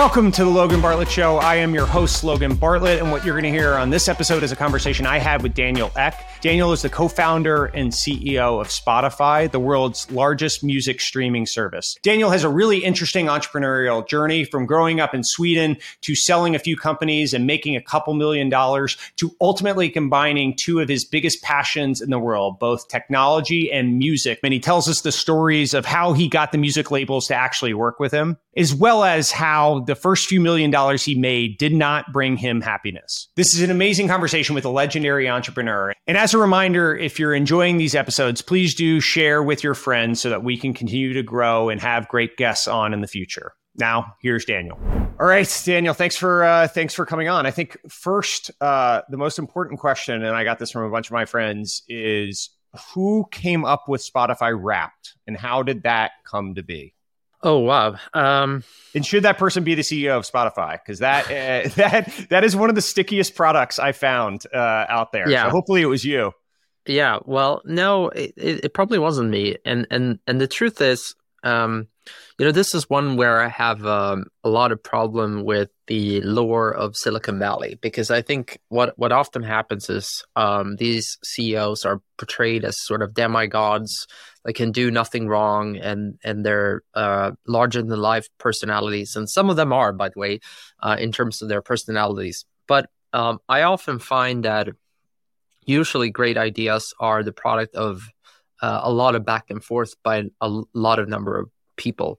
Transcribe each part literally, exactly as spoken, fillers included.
Welcome to the Logan Bartlett Show. I am your host, Logan Bartlett, and what you're going to hear on this episode is a conversation I had with Daniel Ek. Daniel is the co-founder and C E O of Spotify, the world's largest music streaming service. Daniel has a really interesting entrepreneurial journey from growing up in Sweden to selling a few companies and making a couple million dollars to ultimately combining two of his biggest passions in the world, both technology and music. And he tells us the stories of how he got the music labels to actually work with him, as well as how the first few million dollars he made did not bring him happiness. This is an amazing conversation with a legendary entrepreneur. And as a reminder, if you're enjoying these episodes, please do share with your friends so that we can continue to grow and have great guests on in the future. Now, here's Daniel. All right, Daniel, thanks for uh, thanks for coming on. I think first, uh, the most important question, and I got this from a bunch of my friends, is who came up with Spotify Wrapped and how did that come to be? Oh, wow. Um, and should that person be the C E O of Spotify? Because that uh, that that is one of the stickiest products I found uh, out there. Yeah. So hopefully it was you. Yeah. Well, no, it, it probably wasn't me. And and and the truth is, um, you know, this is one where I have um, a lot of problem with the lore of Silicon Valley, because I think what, what often happens is um, these C E Os are portrayed as sort of demigods. They can do nothing wrong, and and they're uh, larger-than-life personalities. And some of them are, by the way, uh, in terms of their personalities. But um, I often find that usually great ideas are the product of uh, a lot of back and forth by a lot of number of people.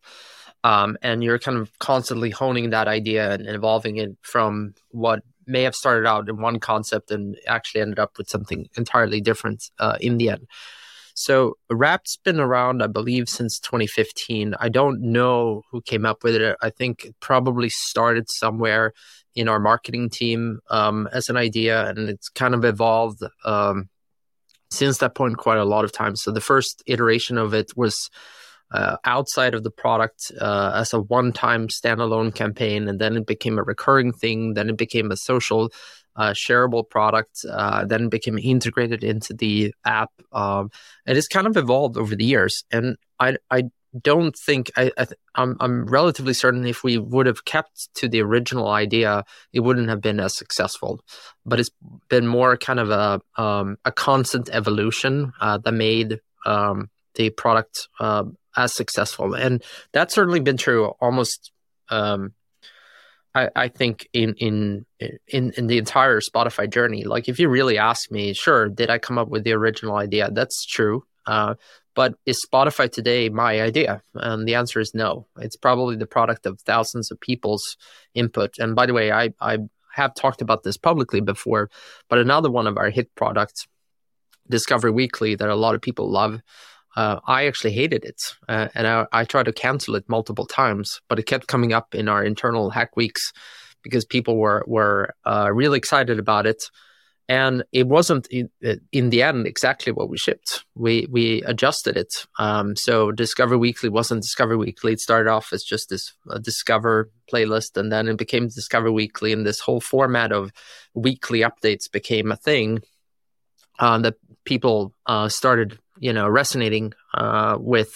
Um, and you're kind of constantly honing that idea and evolving it from what may have started out in one concept and actually ended up with something entirely different uh, in the end. So Wrapped's been around, I believe, since twenty fifteen. I don't know who came up with it. I think it probably started somewhere in our marketing team um, as an idea, and it's kind of evolved um, since that point quite a lot of times. So the first iteration of it was uh, outside of the product uh, as a one-time standalone campaign, and then it became a recurring thing. Then it became a social Uh, shareable product, uh, then became integrated into the app. Um, and it's kind of evolved over the years. And I, I don't think, I, I th- I'm, I'm relatively certain if we would have kept to the original idea, it wouldn't have been as successful. But it's been more kind of a, um, a constant evolution uh, that made um, the product uh, as successful. And that's certainly been true almost um I, I think in, in in in the entire Spotify journey. Like, if you really ask me, sure, did I come up with the original idea? That's true. Uh, but is Spotify today my idea? And the answer is no. It's probably the product of thousands of people's input. And by the way, I, I have talked about this publicly before, but another one of our hit products, Discover Weekly, that a lot of people love, Uh, I actually hated it, uh, and I, I tried to cancel it multiple times, but it kept coming up in our internal hack weeks because people were were uh, really excited about it, and it wasn't in, in the end exactly what we shipped. We we adjusted it, um, so Discover Weekly wasn't Discover Weekly. It started off as just this uh, Discover playlist, and then it became Discover Weekly, and this whole format of weekly updates became a thing uh, that people uh, started you know, resonating uh, with.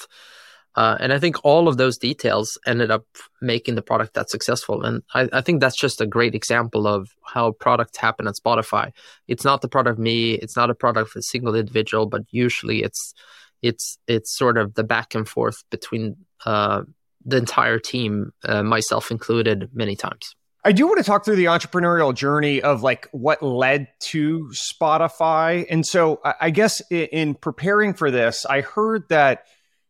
Uh, and I think all of those details ended up making the product that successful. And I, I think that's just a great example of how products happen at Spotify. It's not the product of me. It's not a product for a single individual, but usually it's it's it's sort of the back and forth between uh, the entire team, uh, myself included, many times. I do want to talk through the entrepreneurial journey of like what led to Spotify. And so I guess in preparing for this, I heard that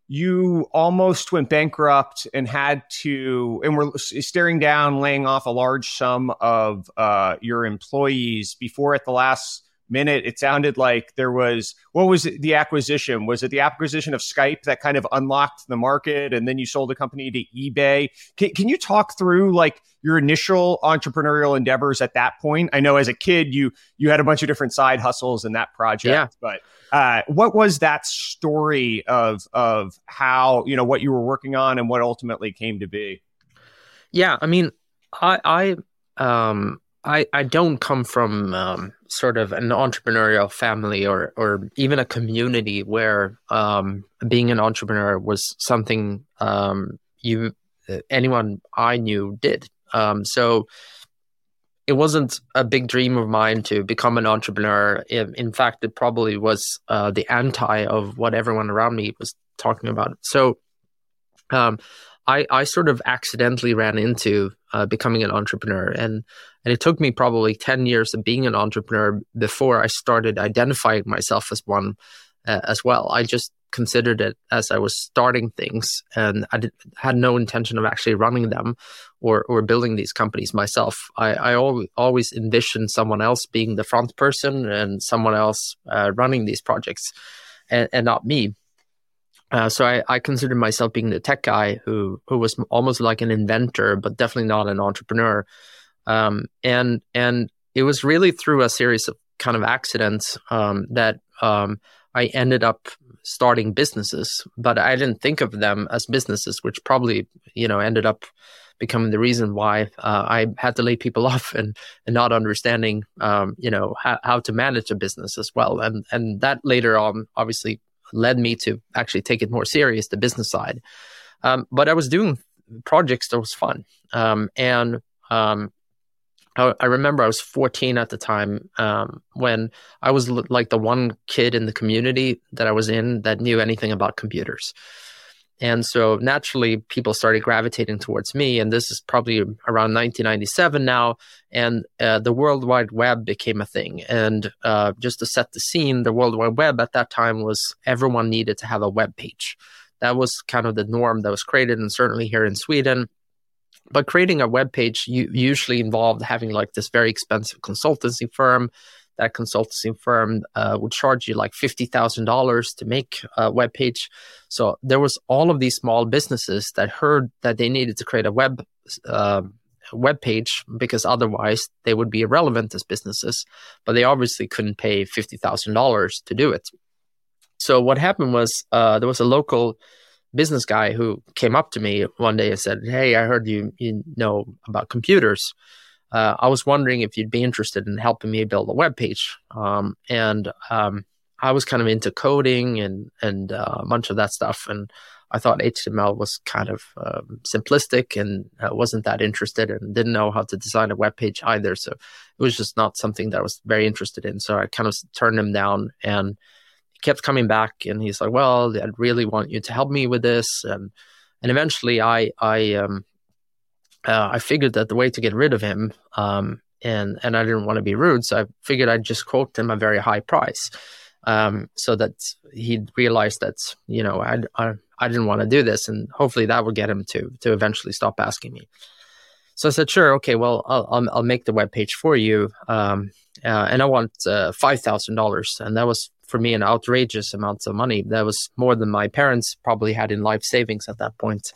you almost went bankrupt and had to, and were staring down, laying off a large sum of uh, your employees before at the last minute, it sounded like there was, what was it, the acquisition? Was it the acquisition of Skype that kind of unlocked the market, and then you sold the company to eBay? Can, can you talk through like your initial entrepreneurial endeavors at that point? I know as a kid, you you had a bunch of different side hustles in that project, yeah. but uh, what was that story of of how, you know, what you were working on and what ultimately came to be? Yeah, I mean, I, I um. I, I don't come from um, sort of an entrepreneurial family or or even a community where um, being an entrepreneur was something um, you anyone I knew did. Um, so it wasn't a big dream of mine to become an entrepreneur. In fact, it probably was uh, the anti of what everyone around me was talking about. So um, I, I sort of accidentally ran into uh, becoming an entrepreneur. And, and it took me probably ten years of being an entrepreneur before I started identifying myself as one uh, as well. I just considered it as I was starting things, and I did, had no intention of actually running them or or building these companies myself. I, I al- always envisioned someone else being the front person and someone else uh, running these projects, and, and not me. Uh, so I, I considered myself being the tech guy who who was almost like an inventor, but definitely not an entrepreneur. Um, and and it was really through a series of kind of accidents um, that um, I ended up starting businesses, but I didn't think of them as businesses, which probably, you know, ended up becoming the reason why uh, I had to lay people off and, and not understanding, um, you know, how, how to manage a business as well. And and that later on obviously led me to actually take it more serious, the business side. Um, but I was doing projects that was fun. Um, and um, I, I remember I was fourteen at the time um, when I was l- like the one kid in the community that I was in that knew anything about computers. And so naturally, people started gravitating towards me. And this is probably around nineteen ninety-seven now. And uh, the World Wide Web became a thing. And uh, just to set the scene, the World Wide Web at that time was everyone needed to have a web page. That was kind of the norm that was created, and certainly here in Sweden. But creating a web page you, usually involved having like this very expensive consultancy firm. That consultancy firm uh, would charge you like fifty thousand dollars to make a web page. So there was all of these small businesses that heard that they needed to create a web uh, web page because otherwise they would be irrelevant as businesses, but they obviously couldn't pay fifty thousand dollars to do it. So what happened was uh, there was a local business guy who came up to me one day and said, "Hey, I heard you, you know about computers. Uh, I was wondering if you'd be interested in helping me build a web page." Um, and um, I was kind of into coding and and uh, a bunch of that stuff. And I thought H T M L was kind of um, simplistic, and I wasn't that interested and didn't know how to design a web page either. So it was just not something that I was very interested in. So I kind of turned him down, and he kept coming back. And he's like, "Well, I really want you to help me with this." And and eventually I... I um, Uh, I figured that the way to get rid of him, um, and and I didn't want to be rude, so I figured I'd just quote him a very high price, um, so that he'd realize that, you know, I, I I didn't want to do this, and hopefully that would get him to to eventually stop asking me. So I said, "Sure, okay, well, I'll I'll, I'll make the webpage for you, um, uh, and I want uh, five thousand dollars," and that was for me an outrageous amount of money. That was more than my parents probably had in life savings at that point.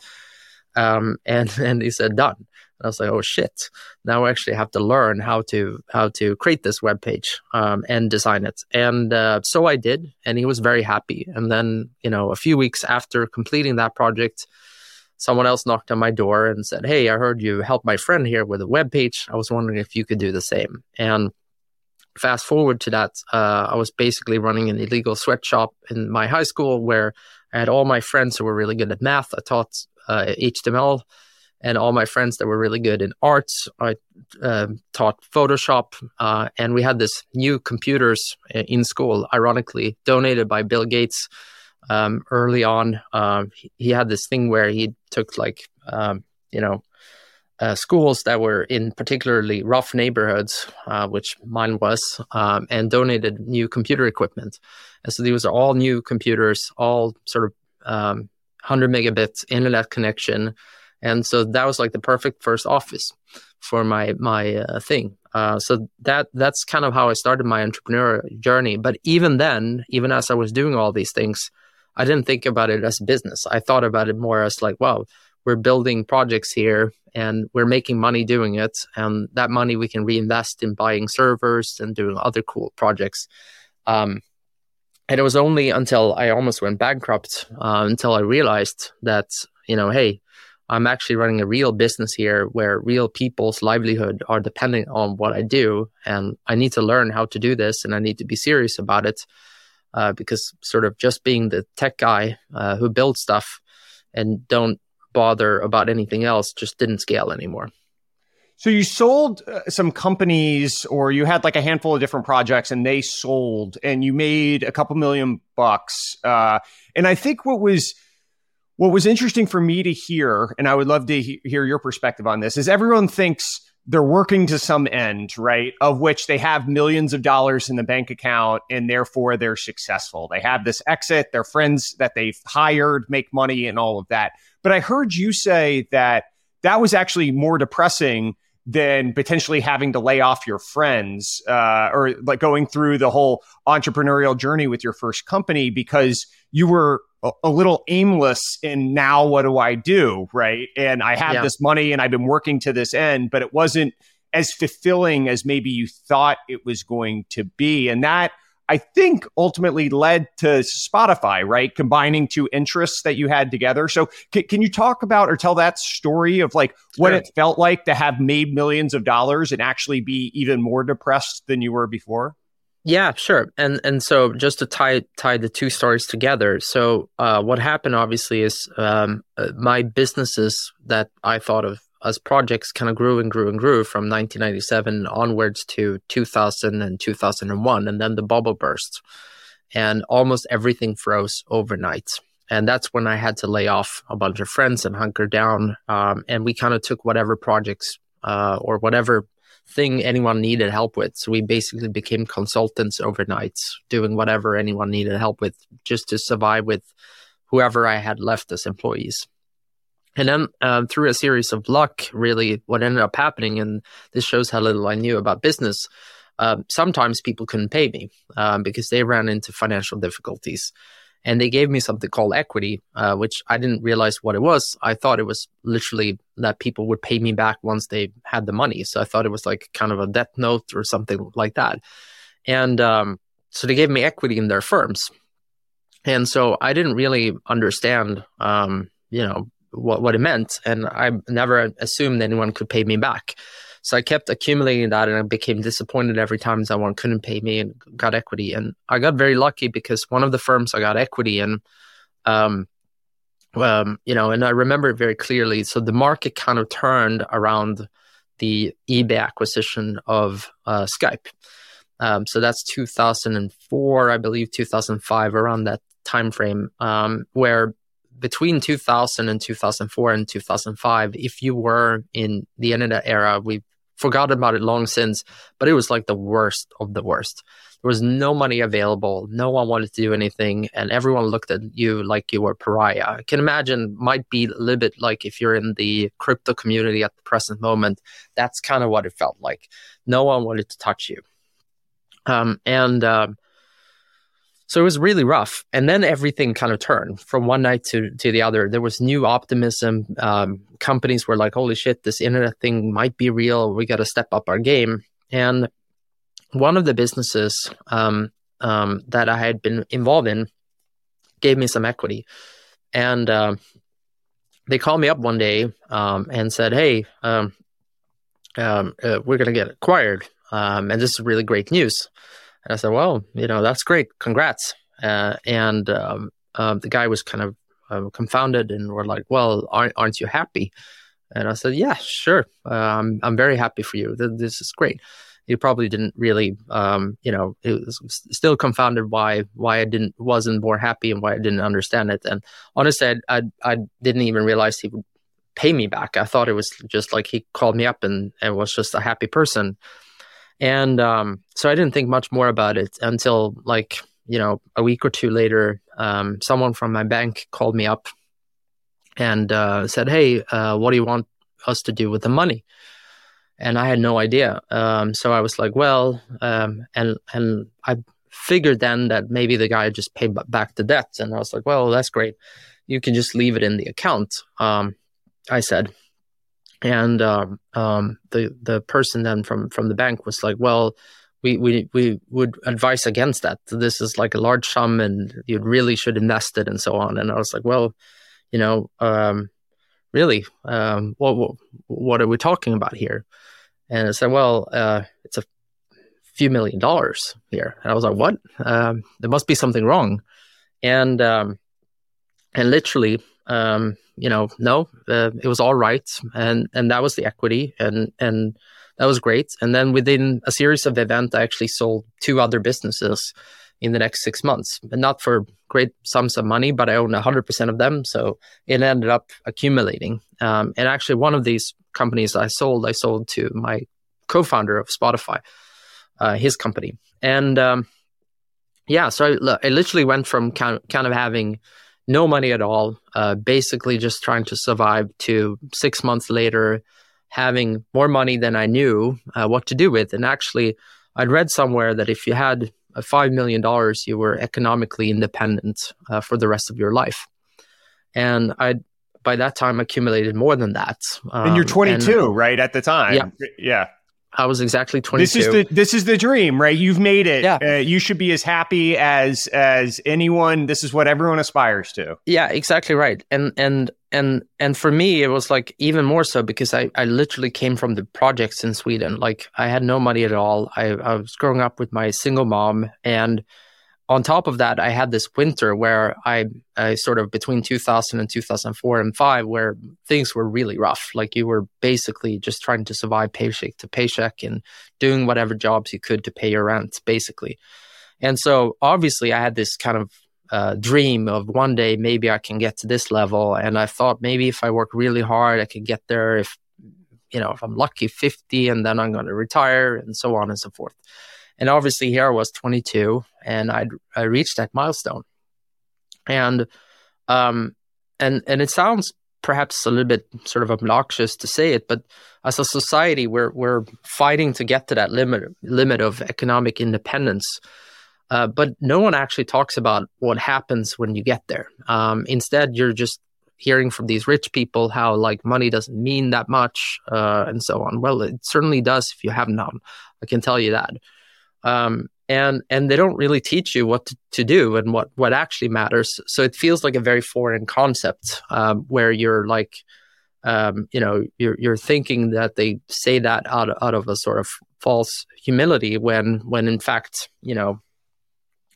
Um, and, and he said, "Done." And I was like, "Oh shit, now I actually have to learn how to, how to create this web page, um, and design it." And, uh, so I did, and he was very happy. And then, you know, a few weeks after completing that project, someone else knocked on my door and said, "Hey, I heard you helped my friend here with a web page. I was wondering if you could do the same." And fast forward to that, uh, I was basically running an illegal sweatshop in my high school where I had all my friends who were really good at math. I taught Uh, H T M L, and all my friends that were really good in arts. I uh, taught Photoshop, uh, and we had this new computers in school, ironically donated by Bill Gates um, early on. Uh, he, he had this thing where he took like, um, you know, uh, schools that were in particularly rough neighborhoods, uh, which mine was, um, and donated new computer equipment. And so these are all new computers, all sort of um, one hundred megabits internet connection. And so that was like the perfect first office for my my uh, thing. Uh, so that that's kind of how I started my entrepreneur journey. But even then, even as I was doing all these things, I didn't think about it as business. I thought about it more as like, wow, we're building projects here and we're making money doing it. And that money we can reinvest in buying servers and doing other cool projects. Um And it was only until I almost went bankrupt, uh, until I realized that, you know, hey, I'm actually running a real business here where real people's livelihood are dependent on what I do. And I need to learn how to do this, and I need to be serious about it, uh, because sort of just being the tech guy uh, who builds stuff and don't bother about anything else just didn't scale anymore. So you sold uh, some companies, or you had like a handful of different projects and they sold, and you made a couple million bucks. Uh, and I think what was what was interesting for me to hear, and I would love to he- hear your perspective on this, is everyone thinks they're working to some end, right? Of which they have millions of dollars in the bank account and therefore they're successful. They have this exit, their friends that they've hired make money and all of that. But I heard you say that that was actually more depressing than potentially having to lay off your friends uh, or like going through the whole entrepreneurial journey with your first company, because you were a, a little aimless in now what do I do, right? And I have yeah. this money and I've been working to this end, but it wasn't as fulfilling as maybe you thought it was going to be. And that, I think, ultimately led to Spotify, right? Combining two interests that you had together. So c- can you talk about or tell that story of like what sure. it felt like to have made millions of dollars and actually be even more depressed than you were before? Yeah, sure. And and so just to tie tie the two stories together. So uh, what happened obviously is um, my businesses that I thought of as projects kind of grew and grew and grew from nineteen ninety-seven onwards to two thousand and two thousand one. And then the bubble burst and almost everything froze overnight. And that's when I had to lay off a bunch of friends and hunker down. Um, and we kind of took whatever projects uh, or whatever thing anyone needed help with. So we basically became consultants overnight, doing whatever anyone needed help with just to survive with whoever I had left as employees. And then um, through a series of luck, really what ended up happening, and this shows how little I knew about business, uh, sometimes people couldn't pay me um, because they ran into financial difficulties. And they gave me something called equity, uh, which I didn't realize what it was. I thought it was literally that people would pay me back once they had the money. So I thought it was like kind of a death note or something like that. And um, so they gave me equity in their firms. And so I didn't really understand, um, you know, what what it meant, and I never assumed anyone could pay me back. So I kept accumulating that, and I became disappointed every time someone couldn't pay me and got equity. And I got very lucky because one of the firms I got equity in, um, um, you know, and I remember it very clearly. So the market kind of turned around the eBay acquisition of uh, Skype. Um, so that's two thousand four, I believe, two thousand five, around that time frame, um, where between two thousand and two thousand four and two thousand five, if you were in the internet era, we forgot about it long since, but it was like the worst of the worst. There was no money available. No one wanted to do anything. And everyone looked at you like you were a pariah. I can imagine might be a little bit like if you're in the crypto community at the present moment, that's kind of what it felt like. No one wanted to touch you. Um, and, um, So it was really rough. And then everything kind of turned from one night to, to the other. There was new optimism. Um, companies were like, holy shit, this internet thing might be real. We got to step up our game. And one of the businesses um, um, that I had been involved in gave me some equity. And uh, they called me up one day um, and said, hey, um, um, uh, we're going to get acquired. Um, and this is really great news. And I said, well, you know, that's great. Congrats. Uh, and um, uh, the guy was kind of uh, confounded and were like, well, aren't, aren't you happy? And I said, yeah, sure. Uh, I'm, I'm very happy for you. Th- this is great. He probably didn't really, um, you know, it was still confounded why why I didn't wasn't more happy and why I didn't understand it. And honestly, I, I, I didn't even realize he would pay me back. I thought it was just like he called me up and, and was just a happy person. And um, so I didn't think much more about it until like, you know, a week or two later, um, someone from my bank called me up and uh, said, hey, uh, what do you want us to do with the money? And I had no idea. Um, so I was like, well, um, and and I figured then that maybe the guy just paid back the debt. And I was like, well, that's great. You can just leave it in the account, um, I said. And um, um, the the person then from, from the bank was like, well, we, we we would advise against that. This is like a large sum and you really should invest it and so on. And I was like, well, you know, um, really, um, what, what what are we talking about here? And I said, well, uh, it's a few million dollars here. And I was like, what? Um, there must be something wrong. And um, and literally... um, you know, no, uh, it was all right. And and that was the equity. And, and that was great. And then within a series of events, I actually sold two other businesses in the next six months. And not for great sums of money, but I own one hundred percent of them. So it ended up accumulating. Um, and actually, one of these companies I sold, I sold to my co-founder of Spotify, uh, his company. And um, yeah, so I, I literally went from kind of, kind of having no money at all, uh, basically just trying to survive, to six months later, having more money than I knew uh, what to do with. And actually, I'd read somewhere that if you had five million dollars, you were economically independent uh, for the rest of your life. And I, by that time, accumulated more than that. Um, and you're twenty-two, and, right, at the time? Yeah. Yeah. I was exactly twenty-two. This is the this is the dream, right? You've made it. Yeah. Uh, you should be as happy as as anyone. This is what everyone aspires to. Yeah, exactly right. And and and and for me, it was like even more so because I, I literally came from the projects in Sweden. Like I had no money at all. I, I was growing up with my single mom, and on top of that, I had this winter where I I sort of between two thousand and two thousand four and five, where things were really rough. Like you were basically just trying to survive paycheck to paycheck and doing whatever jobs you could to pay your rent, basically. And so obviously I had this kind of uh, dream of one day, maybe I can get to this level. And I thought maybe if I work really hard, I could get there if, you know, if I'm lucky, fifty, and then I'm going to retire and so on and so forth. And obviously here I was twenty-two and I'd, I reached that milestone. And um, and and it sounds perhaps a little bit sort of obnoxious to say it, but as a society, we're we're fighting to get to that limit limit of economic independence. Uh, but no one actually talks about what happens when you get there. Um, instead, you're just hearing from these rich people how like money doesn't mean that much uh, and so on. Well, it certainly does if you have none. I can tell you that. Um, and and they don't really teach you what to, to do and what, what actually matters. So it feels like a very foreign concept um, where you're like, um, you know, you're you're thinking that they say that out of, out of a sort of false humility when when in fact, you know,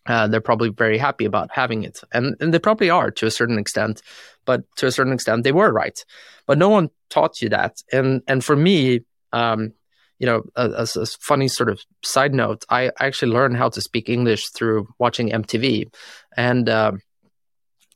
uh, they're probably very happy about having it. And, and they probably are to a certain extent, but to a certain extent they were right. But no one taught you that. And, and for me, um, you know, as a, a funny sort of side note, I actually learned how to speak English through watching M T V, and uh,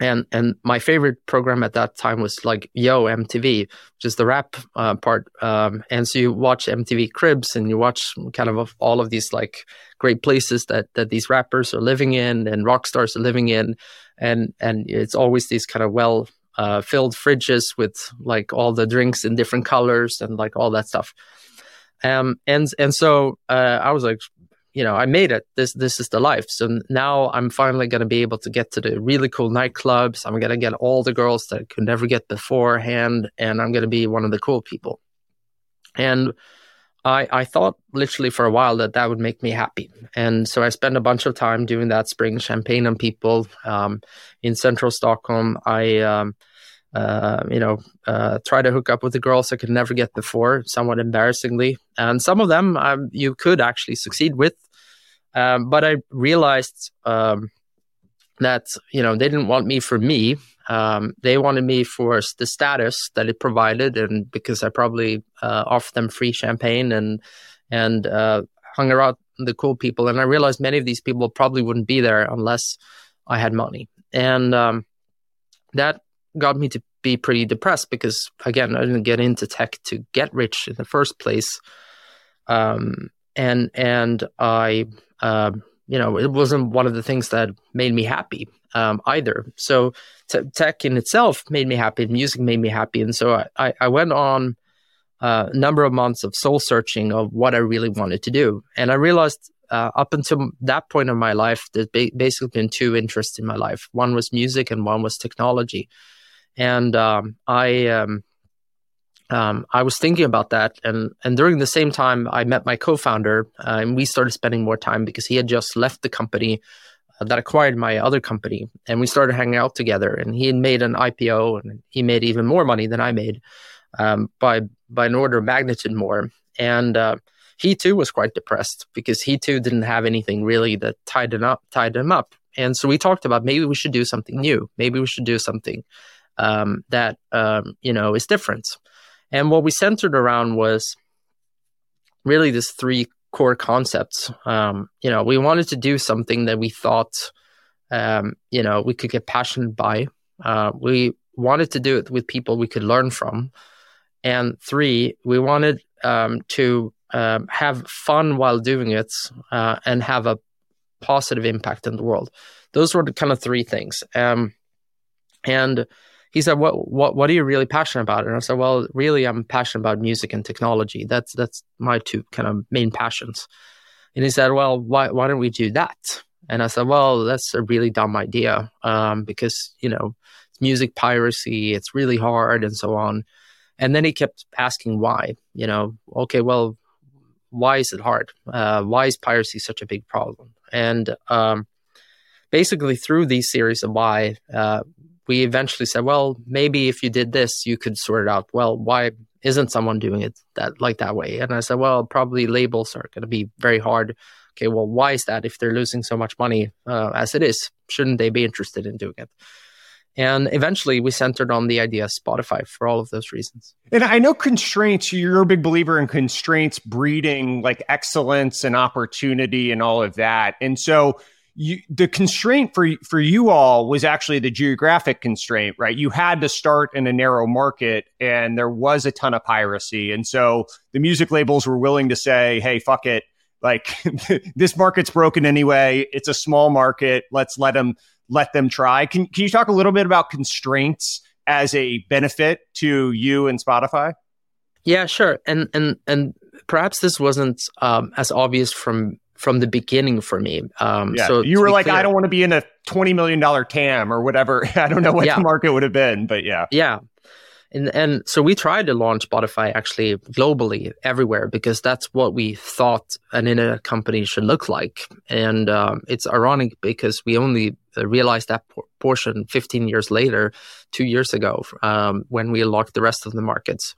and and my favorite program at that time was like Yo M T V, which is the rap uh, part. Um, and so you watch M T V Cribs, and you watch kind of all of these like great places that that these rappers are living in and rock stars are living in, and and it's always these kind of well uh, filled fridges with like all the drinks in different colors and like all that stuff. Um, and, and so, uh, I was like, you know, I made it, this, this is the life. So now I'm finally going to be able to get to the really cool nightclubs. I'm going to get all the girls that I could never get beforehand. And I'm going to be one of the cool people. And I, I thought literally for a while that that would make me happy. And so I spent a bunch of time doing that, spraying champagne on people, um, in central Stockholm. I, um, Uh, you know, uh, try to hook up with the girls I could never get before, somewhat embarrassingly. And some of them um, you could actually succeed with. Um, but I realized um, that, you know, they didn't want me for me. Um, they wanted me for the status that it provided. And because I probably uh, offered them free champagne and, and uh, hung around the cool people. And I realized many of these people probably wouldn't be there unless I had money. And um, that got me to be pretty depressed because, again, I didn't get into tech to get rich in the first place. Um, and and I, uh, you know, it wasn't one of the things that made me happy um, either. So t- tech in itself made me happy. Music made me happy. And so I, I went on a number of months of soul searching of what I really wanted to do. And I realized uh, up until that point of my life, there's ba- basically been two interests in my life. One was music and one was technology. And um, I um, um, I was thinking about that, and and during the same time, I met my co-founder, uh, and we started spending more time because he had just left the company that acquired my other company, and we started hanging out together. And he had made an I P O, and he made even more money than I made um, by by an order of magnitude more. And uh, he too was quite depressed because he too didn't have anything really that tied him up. Tied him up. And so we talked about maybe we should do something new. Maybe we should do something. um, that, um, you know, is different. And what we centered around was really these three core concepts. Um, you know, we wanted to do something that we thought, um, you know, we could get passionate by. Uh, we wanted to do it with people we could learn from. And three, we wanted um, to um, have fun while doing it uh, and have a positive impact in the world. Those were the kind of three things. Um, and he said, what, what what are you really passionate about? And I said, well, really, I'm passionate about music and technology. That's that's my two kind of main passions. And he said, well, why why don't we do that? And I said, well, that's a really dumb idea um, because, you know, it's music piracy, it's really hard and so on. And then he kept asking why, you know, okay, well, why is it hard? Uh, why is piracy such a big problem? And um, basically through these series of why, uh, we eventually said, well, maybe if you did this, you could sort it out. Well, why isn't someone doing it that like that way? And I said, well, probably labels are going to be very hard. Okay, well, why is that? If they're losing so much money uh, as it is, shouldn't they be interested in doing it? And eventually we centered on the idea of Spotify for all of those reasons. And I know constraints, you're a big believer in constraints breeding like excellence and opportunity and all of that. And so you, the constraint for, for you all was actually the geographic constraint, right? You had to start in a narrow market and there was a ton of piracy. And so the music labels were willing to say, hey, fuck it. Like this market's broken anyway. It's a small market. Let's let them... let them try. Can can you talk a little bit about constraints as a benefit to you and Spotify? Yeah, sure. And and and perhaps this wasn't um, as obvious from from the beginning for me. Um, yeah. So you were like, clear, I don't want to be in a twenty million dollars T A M or whatever. I don't know what yeah. the market would have been, but yeah. Yeah. And and so we tried to launch Spotify actually globally everywhere because that's what we thought an internet company should look like. And um, it's ironic because we only realized that por- portion fifteen years later, two years ago, um, when we locked the rest of the markets.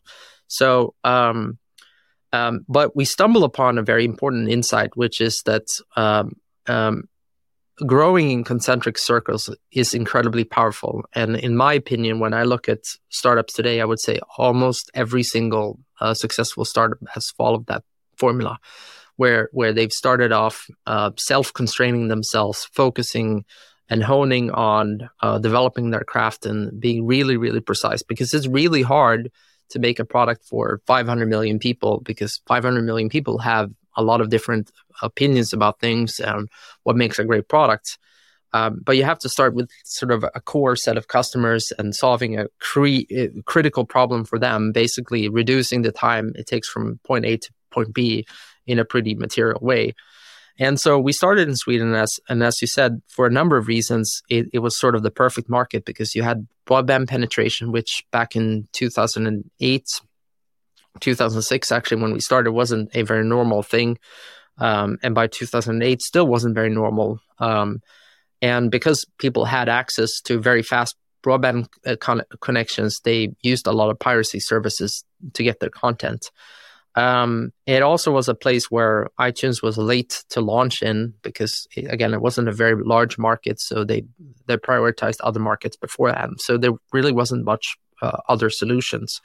So, um, um, but we stumble upon a very important insight, which is that um, um, growing in concentric circles is incredibly powerful. And in my opinion, when I look at startups today, I would say almost every single uh, successful startup has followed that formula, where where they've started off uh, self-constraining themselves, focusing and honing on uh, developing their craft and being really, really precise, because it's really hard to make a product for five hundred million people because five hundred million people have a lot of different opinions about things and what makes a great product. Um, but you have to start with sort of a core set of customers and solving a cre- critical problem for them, basically reducing the time it takes from point A to point B in a pretty material way. And so we started in Sweden, as, and as you said, for a number of reasons, it, it was sort of the perfect market because you had broadband penetration, which back in two thousand eight, two thousand six, actually, when we started, wasn't a very normal thing. Um, and by two thousand eight, still wasn't very normal. Um, and because people had access to very fast broadband uh, con- connections, they used a lot of piracy services to get their content. Um, it also was a place where iTunes was late to launch in because, again, it wasn't a very large market, so they, they prioritized other markets before that. So there really wasn't much uh, other solutions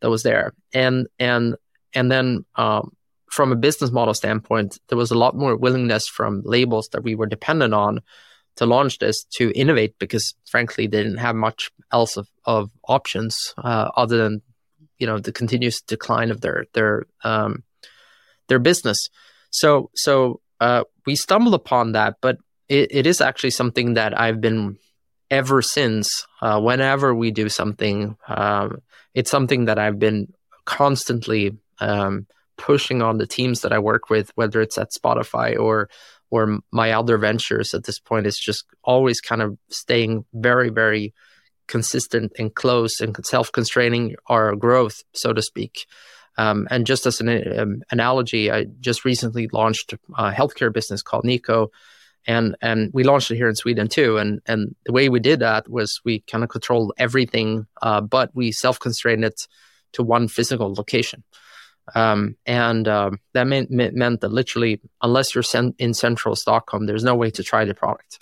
that was there. And and and then um, from a business model standpoint, there was a lot more willingness from labels that we were dependent on to launch this to innovate because, frankly, they didn't have much else of, of options uh, other than, you know, the continuous decline of their their um, their business. So so uh, we stumbled upon that, but it, it is actually something that I've been ever since. Uh, whenever we do something, um, it's something that I've been constantly um, pushing on the teams that I work with, whether it's at Spotify or or my other ventures. At this point, it's just always kind of staying very very. consistent and close and self-constraining our growth, so to speak. Um, and just as an um, analogy, I just recently launched a healthcare business called Nico, and and we launched it here in Sweden too. And and the way we did that was we kind of controlled everything, uh, but we self-constrained it to one physical location. Um, and um, that meant, meant that literally, unless you're sen- in central Stockholm, there's no way to try the product.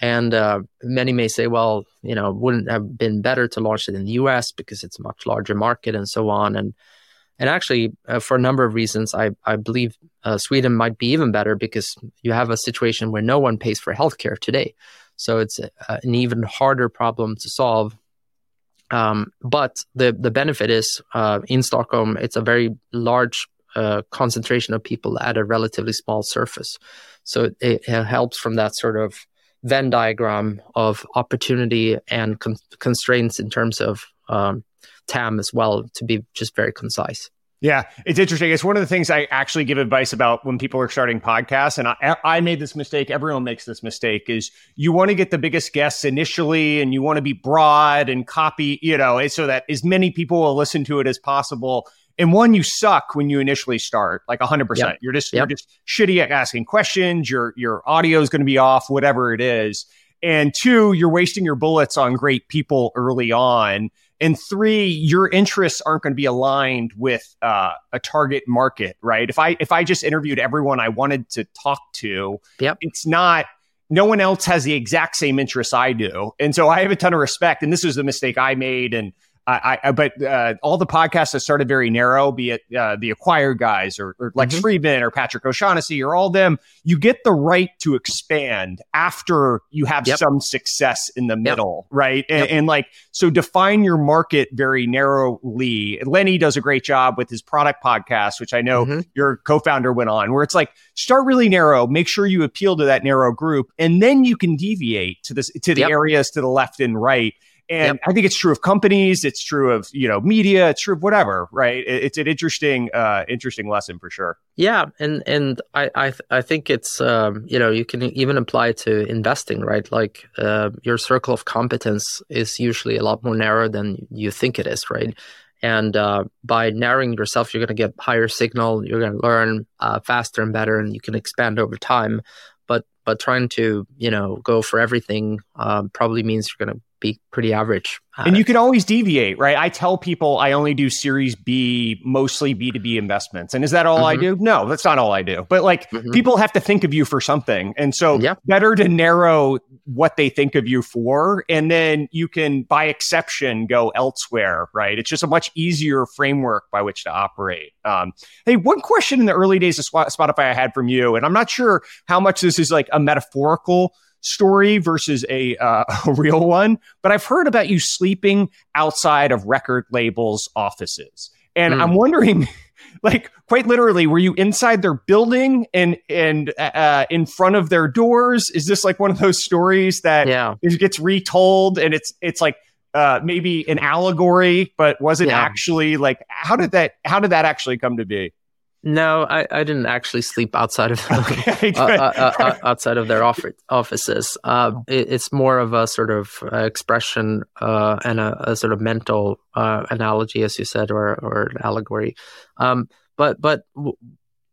And uh, many may say, well, you know, wouldn't have been better to launch it in the U S because it's a much larger market and so on. And and actually, uh, for a number of reasons, I, I believe uh, Sweden might be even better because you have a situation where no one pays for healthcare today. So it's a, an even harder problem to solve. Um, but the, the benefit is uh, in Stockholm, it's a very large uh, concentration of people at a relatively small surface. So it, it helps from that sort of Venn diagram of opportunity and con- constraints in terms of um, T A M as well, to be just very concise. Yeah, it's interesting. It's one of the things I actually give advice about when people are starting podcasts. And I, I made this mistake. Everyone makes this mistake, is you want to get the biggest guests initially, and you want to be broad and copy, you know, so that as many people will listen to it as possible. And one, you suck when you initially start, like one hundred percent. Yep. You're just yep. you're just shitty at asking questions. Your your audio is going to be off, whatever it is. And two, you're wasting your bullets on great people early on. And three, your interests aren't going to be aligned with uh, a target market, right? If I if I just interviewed everyone I wanted to talk to, yep. it's not. No one else has the exact same interests I do, and so I have a ton of respect. And this was the mistake I made, and. I, I, but uh, all the podcasts that started very narrow, be it uh, the Acquired guys or, or Lex mm-hmm. Friedman or Patrick O'Shaughnessy or all them, you get the right to expand after you have yep. some success in the middle, yep. right? And, yep. and like, so define your market very narrowly. Lenny does a great job with his product podcast, which I know mm-hmm. your co-founder went on, where it's like, start really narrow, make sure you appeal to that narrow group, and then you can deviate to this to the yep. areas to the left and right. And yep. I think it's true of companies. It's true of, you know, media. It's true of whatever, right? It's an interesting, uh, interesting lesson for sure. Yeah, and and I I, th- I think it's um, you know, you can even apply to investing, right? Like uh, your circle of competence is usually a lot more narrow than you think it is, right? And uh, by narrowing yourself, you're going to get higher signal. You're going to learn uh, faster and better, and you can expand over time. But but trying to you know go for everything uh, probably means you're going to be pretty average. And you can always deviate, right? I tell people I only do Series B, mostly B two B investments. And is that all mm-hmm. I do? No, that's not all I do. But like mm-hmm. people have to think of you for something. And so yeah. better to narrow what they think of you for. And then you can, by exception, go elsewhere, right? It's just a much easier framework by which to operate. Um, hey, one question in the early days of Spotify I had from you, and I'm not sure how much this is like a metaphorical story versus a, uh, a real one, but I've heard about you sleeping outside of record labels' offices, and mm. I'm wondering, like, quite literally, were you inside their building and and uh, in front of their doors? Is this like one of those stories that yeah. gets retold, and it's it's like uh, maybe an allegory, but was it yeah. actually like how did that how did that actually come to be? No, I, I didn't actually sleep outside of okay, uh, uh, uh, outside of their office, offices. Uh, it, it's more of a sort of uh, expression uh, and a, a sort of mental uh, analogy, as you said, or or an allegory. Um, but but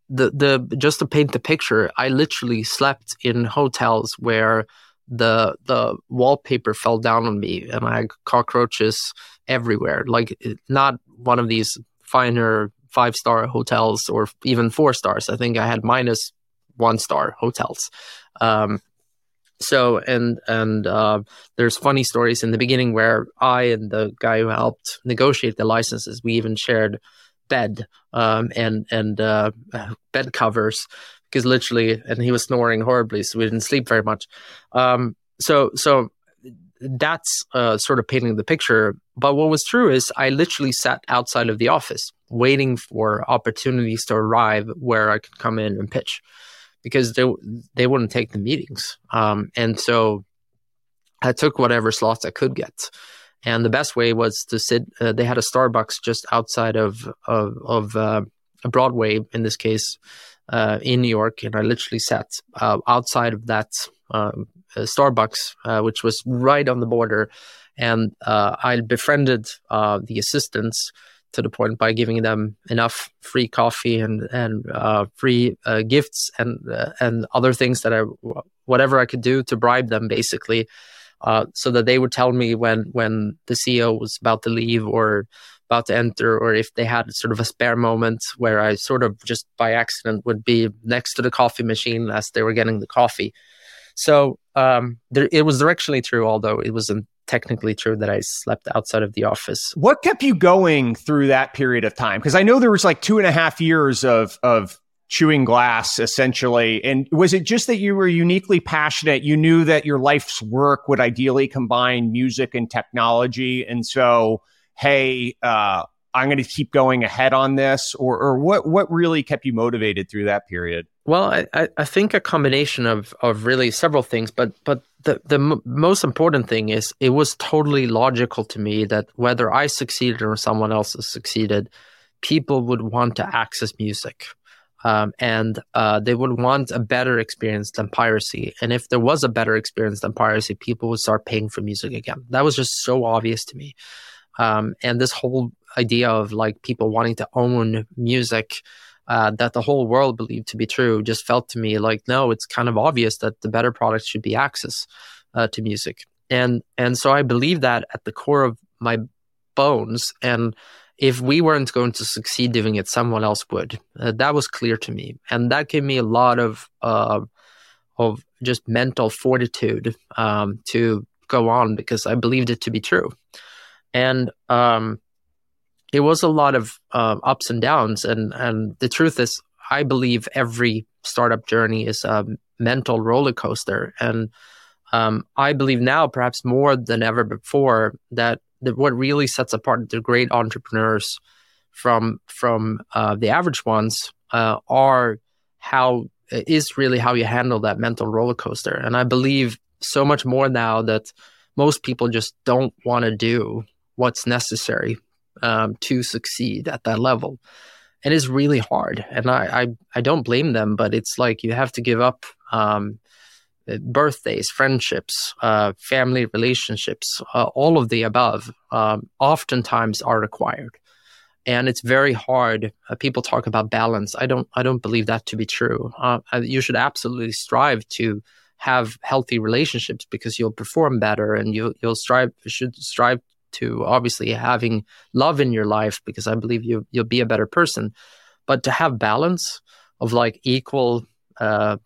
the the just to paint the picture, I literally slept in hotels where the the wallpaper fell down on me, and I had cockroaches everywhere. Like not one of these finer five-star hotels or even four stars. I think I had minus one-star hotels. Um, so, and and uh, there's funny stories in the beginning where I and the guy who helped negotiate the licenses, we even shared bed um, and, and uh, bed covers because literally, and he was snoring horribly, so we didn't sleep very much. Um, so, so that's uh, sort of painting the picture. But what was true is I literally sat outside of the office waiting for opportunities to arrive where I could come in and pitch because they they wouldn't take the meetings. Um, and so I took whatever slots I could get. And the best way was to sit, uh, they had a Starbucks just outside of, of, of uh, Broadway, in this case, uh, in New York. And I literally sat uh, outside of that uh, Starbucks, uh, which was right on the border. And uh, I befriended uh, the assistants to the point by giving them enough free coffee and and uh, free uh, gifts and uh, and other things that I whatever I could do to bribe them basically, uh, so that they would tell me when when the C E O was about to leave or about to enter, or if they had sort of a spare moment where I sort of just by accident would be next to the coffee machine as they were getting the coffee. So um, there, it was directionally true, although it wasn't technically true that I slept outside of the office. What kept you going through that period of time? Because I know there was like two and a half years of of chewing glass, essentially. And was it just that you were uniquely passionate? You knew that your life's work would ideally combine music and technology. And so, hey, uh, I'm going to keep going ahead on this? Or, or what what really kept you motivated through that period? Well, I, I think a combination of of really several things, but but the, the m- most important thing is it was totally logical to me that whether I succeeded or someone else has succeeded, people would want to access music. Um, and uh, they would want a better experience than piracy. And if there was a better experience than piracy, people would start paying for music again. That was just so obvious to me. Um, and this whole idea of like people wanting to own music uh, that the whole world believed to be true just felt to me like, no, it's kind of obvious that the better product should be access uh, to music. And and so I believe that at the core of my bones. And if we weren't going to succeed doing it, someone else would. Uh, that was clear to me. And that gave me a lot of uh, of just mental fortitude um, to go on because I believed it to be true. And um, it was a lot of uh, ups and downs. And, and the truth is, I believe every startup journey is a mental roller coaster. And um, I believe now, perhaps more than ever before, that That what really sets apart the great entrepreneurs from from uh, the average ones uh, are how is really how you handle that mental roller coaster. And I believe so much more now that most people just don't want to do what's necessary um, to succeed at that level. And it's really hard. And I, I I don't blame them, but it's like you have to give up Um, birthdays, friendships, uh, family relationships, uh, all of the above um, oftentimes are required. And it's very hard. Uh, people talk about balance. I don't I don't believe that to be true. Uh, you should absolutely strive to have healthy relationships because you'll perform better, and you, you'll strive should strive to obviously having love in your life because I believe you, you'll be a better person. But to have balance of like equal uh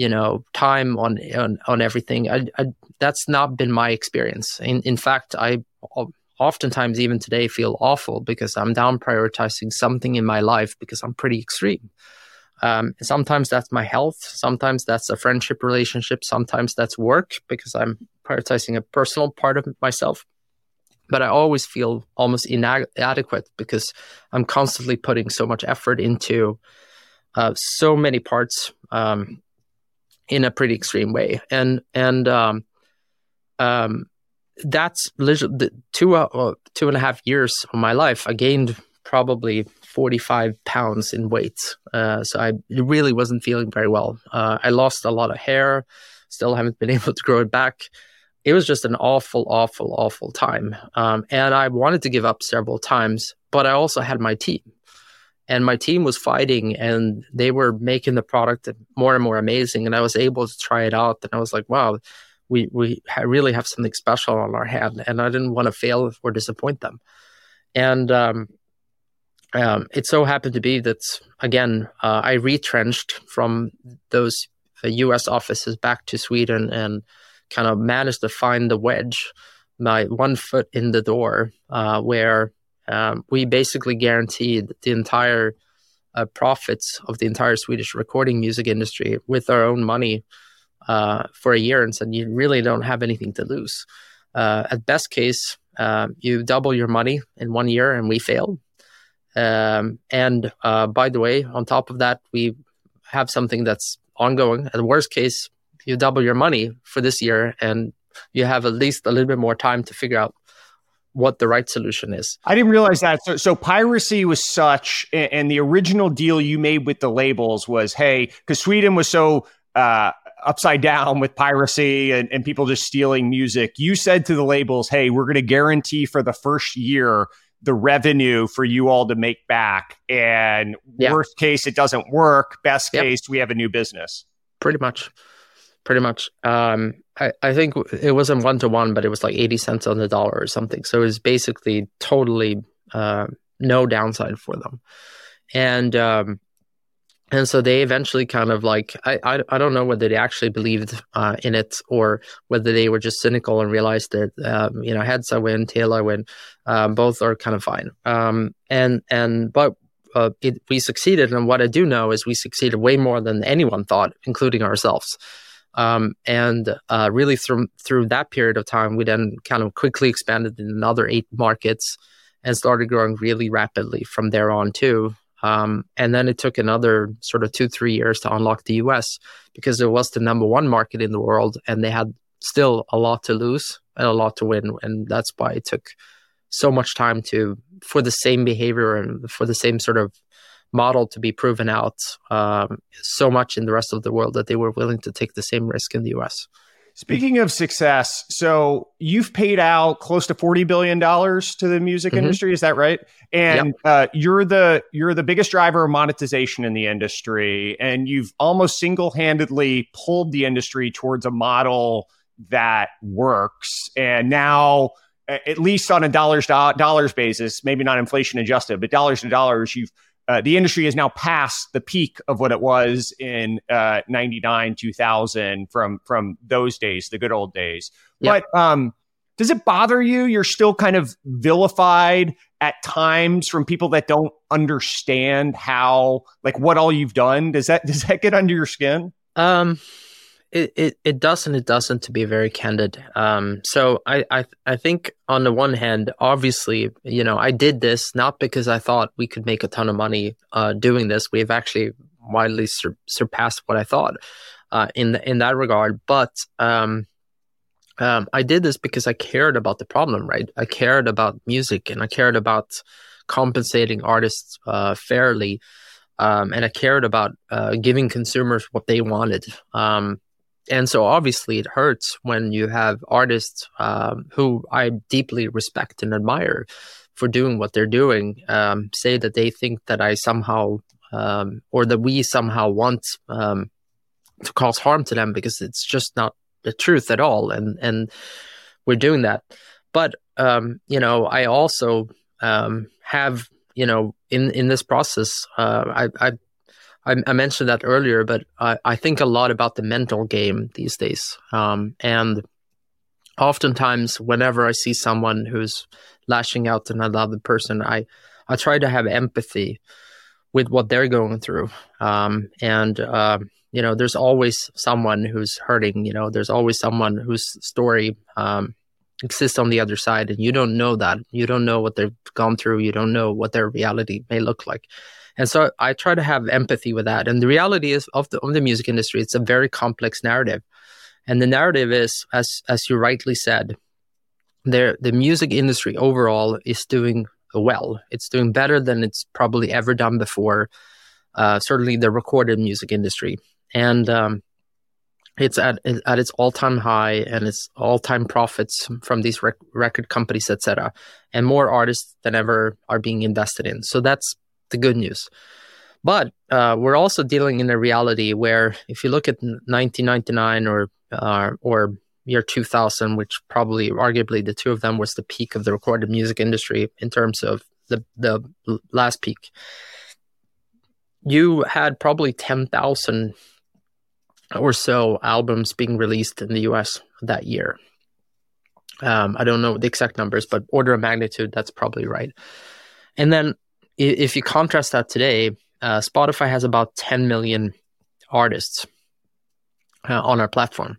you know, time on, on, on everything. I, I, that's not been my experience. In in fact, I oftentimes even today feel awful because I'm down prioritizing something in my life because I'm pretty extreme. Um, sometimes that's my health. Sometimes that's a friendship relationship. Sometimes that's work because I'm prioritizing a personal part of myself. But I always feel almost inadequate because I'm constantly putting so much effort into uh, so many parts, um, in a pretty extreme way. And and um, um, that's literally two, uh, two and a half years of my life. I gained probably forty-five pounds in weight. Uh, so I really wasn't feeling very well. Uh, I lost a lot of hair, still haven't been able to grow it back. It was just an awful, awful, awful time. Um, and I wanted to give up several times, but I also had my team. And my team was fighting, and they were making the product more and more amazing. And I was able to try it out, and I was like, "Wow, we we really have something special on our hand." And I didn't want to fail or disappoint them. And um, um, it so happened to be that again, uh, I retrenched from those U S offices back to Sweden, and kind of managed to find the wedge, my one foot in the door, uh, where. Um, we basically guaranteed the entire uh, profits of the entire Swedish recording music industry with our own money uh, for a year and said, you really don't have anything to lose. Uh, at best case, uh, you double your money in one year and we fail. Um, and uh, by the way, on top of that, we have something that's ongoing. At the worst case, you double your money for this year and you have at least a little bit more time to figure out what the right solution is. I didn't realize that. So, so piracy was such, and the original deal you made with the labels was, hey, because Sweden was so uh, upside down with piracy and, and people just stealing music. You said to the labels, hey, we're going to guarantee for the first year the revenue for you all to make back. And yeah. Worst case, it doesn't work. Best yep. case, we have a new business. Pretty much. Pretty much. Um, I, I think it wasn't one-to-one, but it was like eighty cents on the dollar or something. So it was basically totally uh, no downside for them. And um, And so they eventually kind of like, I, I, I don't know whether they actually believed uh, in it or whether they were just cynical and realized that, um, you know, heads I win, tail I win, uh, both are kind of fine. Um, and, and, but uh, it, we succeeded. And what I do know is we succeeded way more than anyone thought, including ourselves. Um, and uh, really through, through that period of time, we then kind of quickly expanded in another eight markets and started growing really rapidly from there on too. Um, and then it took another sort of two, three years to unlock the U S because it was the number one market in the world and they had still a lot to lose and a lot to win. And that's why it took so much time to, for the same behavior and for the same sort of model to be proven out um, so much in the rest of the world that they were willing to take the same risk in the U S. Speaking of success, so you've paid out close to forty billion dollars to the music mm-hmm. industry. Is that right? And yep. uh, you're the you're the biggest driver of monetization in the industry. And you've almost single-handedly pulled the industry towards a model that works. And now, at least on a dollars to dollars basis, maybe not inflation adjusted, but dollars to dollars, you've Uh, the industry is now past the peak of what it was in uh, ninety-nine, two thousand from from those days, the good old days. Yep. But um, does it bother you? You're still kind of vilified at times from people that don't understand how, like, what all you've done. Does that does that get under your skin? Um, it it, it does and it doesn't, to be very candid. Um, so I, I I think on the one hand, obviously, you know, I did this not because I thought we could make a ton of money uh, doing this. We've actually widely sur- surpassed what I thought uh, in the, in that regard. But um, um, I did this because I cared about the problem, right? I cared about music and I cared about compensating artists uh, fairly, um, and I cared about uh, giving consumers what they wanted. Um, And so obviously it hurts when you have artists um, who I deeply respect and admire for doing what they're doing, um, say that they think that I somehow um, or that we somehow want um, to cause harm to them, because it's just not the truth at all. And, and we're doing that. But, um, you know, I also um, have, you know, in, in this process, uh, I, I I mentioned that earlier, but I, I think a lot about the mental game these days. Um, and oftentimes, whenever I see someone who's lashing out to another person, I, I try to have empathy with what they're going through. Um, and, uh, you know, there's always someone who's hurting. You know, there's always someone whose story um, exists on the other side, and you don't know that. You don't know what they've gone through. You don't know what their reality may look like. And so I try to have empathy with that. And the reality is of the, of the music industry, it's a very complex narrative. And the narrative is, as as you rightly said, there the music industry overall is doing well. It's doing better than it's probably ever done before, uh, certainly the recorded music industry. And um, it's at at its all-time high and its all-time profits from these rec- record companies, et cetera. And more artists than ever are being invested in. So that's the good news. But uh, we're also dealing in a reality where if you look at nineteen ninety-nine or uh, or year two thousand, which probably arguably the two of them was the peak of the recorded music industry in terms of the, the last peak, you had probably ten thousand or so albums being released in the U S that year. Um, I don't know the exact numbers, but order of magnitude, that's probably right. And then if you contrast that today, uh, Spotify has about ten million artists uh, on our platform.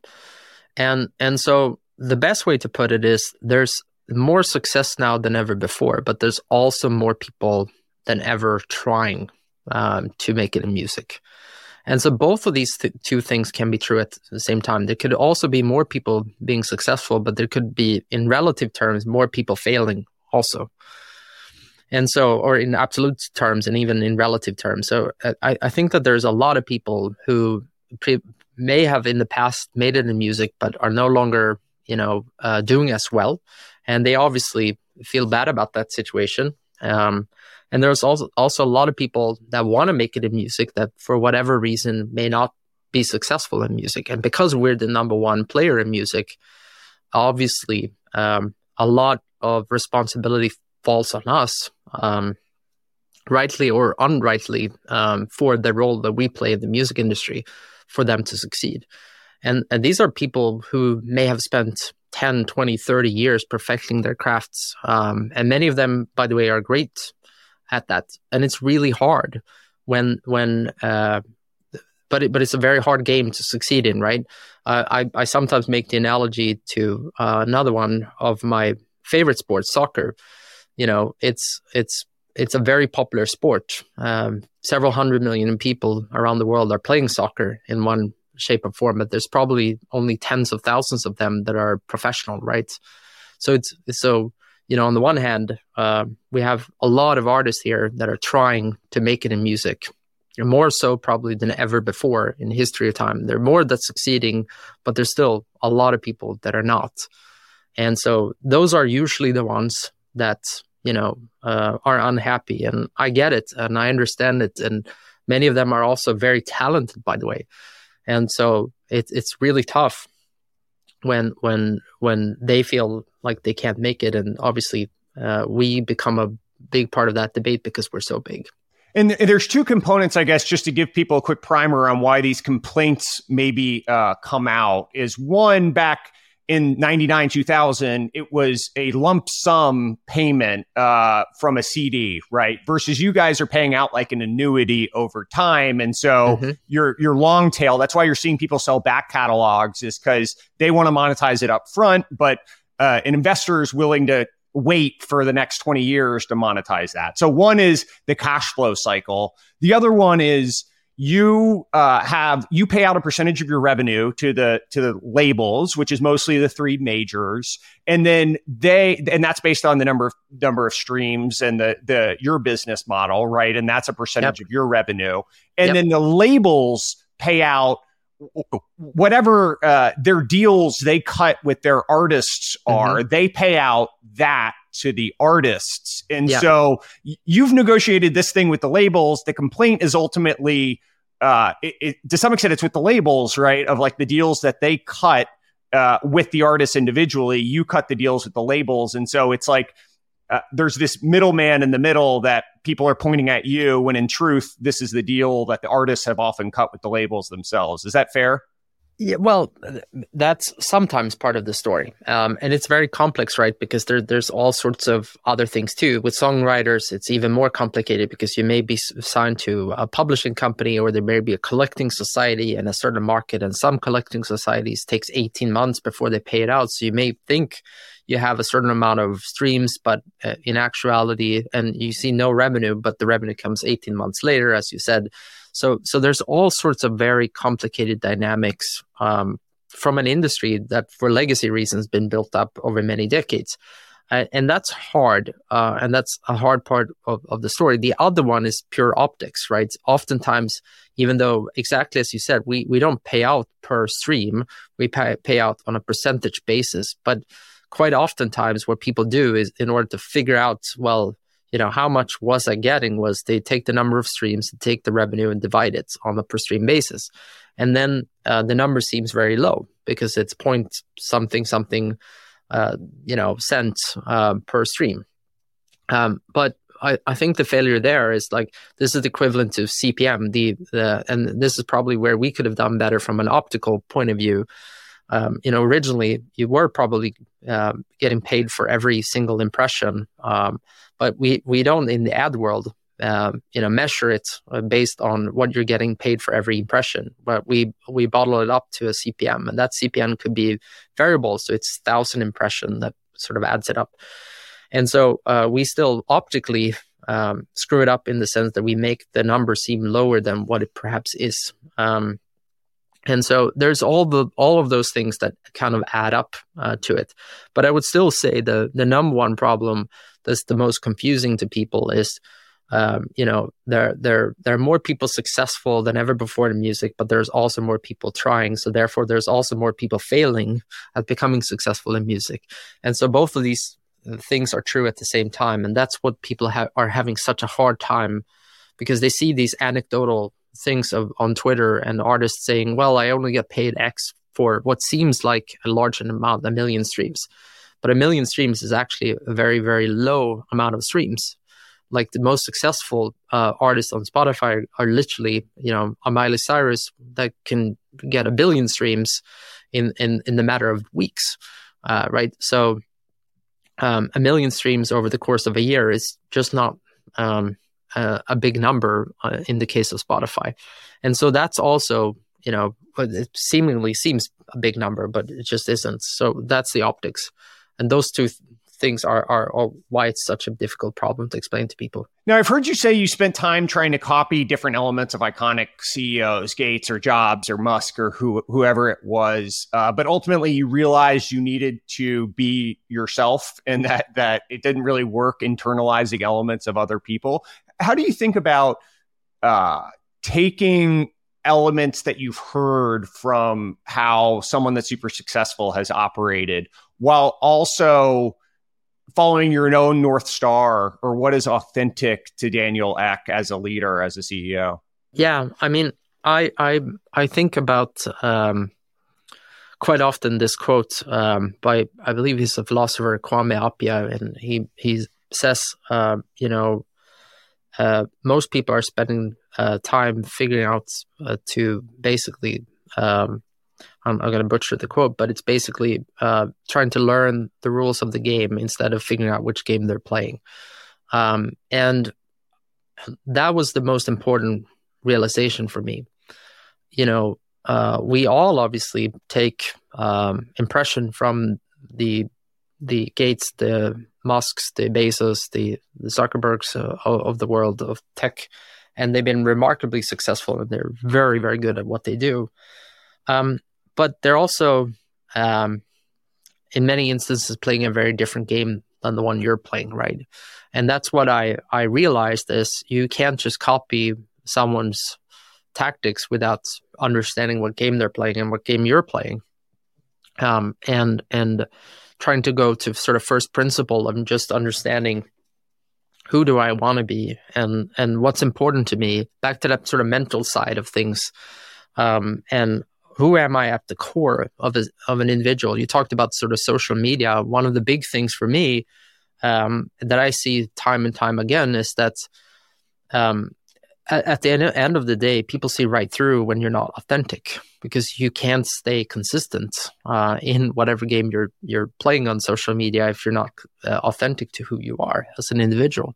And and so the best way to put it is there's more success now than ever before, but there's also more people than ever trying um, to make it in music. And so both of these th- two things can be true at the same time. There could also be more people being successful, but there could be, in relative terms, more people failing also. And so, or in absolute terms and even in relative terms. So I, I think that there's a lot of people who pre- may have in the past made it in music, but are no longer, you know, uh, doing as well. And they obviously feel bad about that situation. Um, and there's also, also a lot of people that want to make it in music that for whatever reason may not be successful in music. And because we're the number one player in music, obviously um, a lot of responsibility falls on us um, rightly or unrightly, um, for the role that we play in the music industry for them to succeed. And, and these are people who may have spent ten, twenty, thirty years perfecting their crafts. Um, and many of them, by the way, are great at that. And it's really hard when, when, uh, but it, but it's a very hard game to succeed in, right? Uh, I, I sometimes make the analogy to uh, another one of my favorite sports, soccer. You know, it's, it's, it's a very popular sport. Um, several hundred million people around the world are playing soccer in one shape or form, but there's probably only tens of thousands of them that are professional, right? So it's so you know on the one hand, uh, we have a lot of artists here that are trying to make it in music, more so probably than ever before in history of time. There are more that's succeeding, but there's still a lot of people that are not, and so those are usually the ones that you know uh, are unhappy. And I get it, and I understand it, and many of them are also very talented, by the way. And so it, it's really tough when when when they feel like they can't make it. And obviously, uh, we become a big part of that debate because we're so big. And there's two components, I guess, just to give people a quick primer on why these complaints maybe uh, come out. Is one, back in ninety-nine, two thousand, it was a lump sum payment uh, from a C D, right? Versus you guys are paying out like an annuity over time. And so mm-hmm. your your long tail, that's why you're seeing people sell back catalogs, is because they want to monetize it up front, but uh, an investor is willing to wait for the next twenty years to monetize that. So one is the cash flow cycle. The other one is You uh, have you pay out a percentage of your revenue to the to the labels, which is mostly the three majors, and then they and that's based on the number of number of streams and the the your business model, right? And that's a percentage yep. of your revenue, and yep. then the labels pay out whatever uh, their deals they cut with their artists are. Mm-hmm. They pay out that to the artists, and yep. so you've negotiated this thing with the labels. The complaint is ultimately. Uh, it, it, to some extent, it's with the labels, right? Of like the deals that they cut uh, with the artists individually, you cut the deals with the labels. And so it's like uh, there's this middleman in the middle that people are pointing at you when in truth, this is the deal that the artists have often cut with the labels themselves. Is that fair? Yeah, well, that's sometimes part of the story. Um, and it's very complex, right? Because there, there's all sorts of other things too. With songwriters, it's even more complicated because you may be signed to a publishing company, or there may be a collecting society and a certain market. And some collecting societies takes eighteen months before they pay it out. So you may think you have a certain amount of streams, but uh, in actuality, and you see no revenue, but the revenue comes eighteen months later, as you said. So so there's all sorts of very complicated dynamics um, from an industry that for legacy reasons been built up over many decades. Uh, and that's hard. Uh, and that's a hard part of, of the story. The other one is pure optics, right? Oftentimes, even though exactly as you said, we, we don't pay out per stream, we pay, pay out on a percentage basis. But quite oftentimes what people do is in order to figure out, well, you know, how much was I getting, was they take the number of streams, take the revenue and divide it on a per stream basis. And then uh, the number seems very low because it's point something, something, uh, you know, cents uh, per stream. Um, but I, I think the failure there is like, this is the equivalent to C P M. The, the and this is probably where we could have done better from an optical point of view. Um, you know, originally you were probably uh, getting paid for every single impression, um, but we, we don't in the ad world, uh, you know, measure it based on what you're getting paid for every impression. But we we bottle it up to a C P M, and that C P M could be variable. So it's thousand impression that sort of adds it up, and so uh, we still optically um, screw it up in the sense that we make the number seem lower than what it perhaps is. Um, And so there's all the all of those things that kind of add up uh, to it. But I would still say the the number one problem that's the most confusing to people is, um, you know, there there there are more people successful than ever before in music, but there's also more people trying. So therefore, there's also more people failing at becoming successful in music. And so both of these things are true at the same time, and that's what people ha- are having such a hard time, because they see these anecdotal things of on Twitter and artists saying, well, I only get paid X for what seems like a large amount, a million streams. But a million streams is actually a very, very low amount of streams. like the most successful uh, artists on Spotify are literally, you know, a Miley Cyrus that can get a billion streams in in, in the matter of weeks, uh, right? So um, a million streams over the course of a year is just not um, a, a big number uh, in the case of Spotify. And so that's also, you know, it seemingly seems a big number, but it just isn't. So that's the optics. And those two th- things are, are are why it's such a difficult problem to explain to people. Now, I've heard you say you spent time trying to copy different elements of iconic C E Os, Gates or Jobs or Musk or who, whoever it was, uh, but ultimately you realized you needed to be yourself and that that it didn't really work internalizing elements of other people. How do you think about uh, taking elements that you've heard from how someone that's super successful has operated while also following your own North Star, or what is authentic to Daniel Ek as a leader, as a C E O? Yeah, I mean, I I I think about um, quite often this quote um, by, I believe he's a philosopher, Kwame Appiah, and he, he says, uh, you know, uh, most people are spending uh, time figuring out uh, to basically, um, I'm, I'm going to butcher the quote, but it's basically uh, trying to learn the rules of the game instead of figuring out which game they're playing. Um, and that was the most important realization for me. You know, uh, we all obviously take um, impression from the the Gates, the Musks, the Bezos, the, the Zuckerbergs uh, of the world of tech, and they've been remarkably successful and they're very, very good at what they do. Um, but they're also, um, in many instances, playing a very different game than the one you're playing, right? And that's what I, I realized is you can't just copy someone's tactics without understanding what game they're playing and what game you're playing. Um, and and trying to go to sort of first principle of just understanding who do I want to be and, and what's important to me, back to that sort of mental side of things. Um, and who am I at the core of a, of an individual? You talked about sort of social media. One of the big things for me um, that I see time and time again is that um, at, at the end, end of the day, people see right through when you're not authentic because you can't stay consistent uh, in whatever game you're you're playing on social media if you're not uh, authentic to who you are as an individual.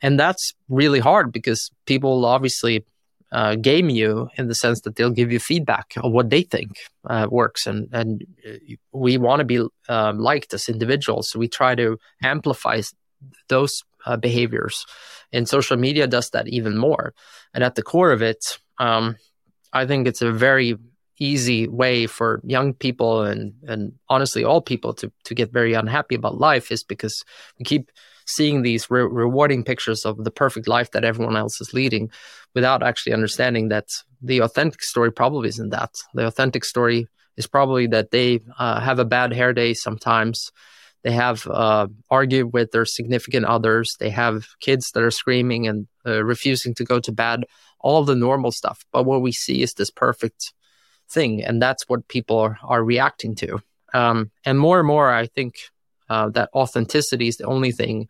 And that's really hard because people obviously Uh, game you in the sense that they'll give you feedback of what they think uh, works. And, and we want to be uh, liked as individuals. So we try to amplify those uh, behaviors. And social media does that even more. And at the core of it, um, I think it's a very easy way for young people and, and honestly all people to, to get very unhappy about life is because we keep seeing these re- rewarding pictures of the perfect life that everyone else is leading without actually understanding that the authentic story probably isn't that. The authentic story is probably that they uh, have a bad hair day sometimes. They have uh, argued with their significant others. They have kids that are screaming and uh, refusing to go to bed, all the normal stuff. But what we see is this perfect thing, and that's what people are, are reacting to. Um, and more and more, I think, Uh, that authenticity is the only thing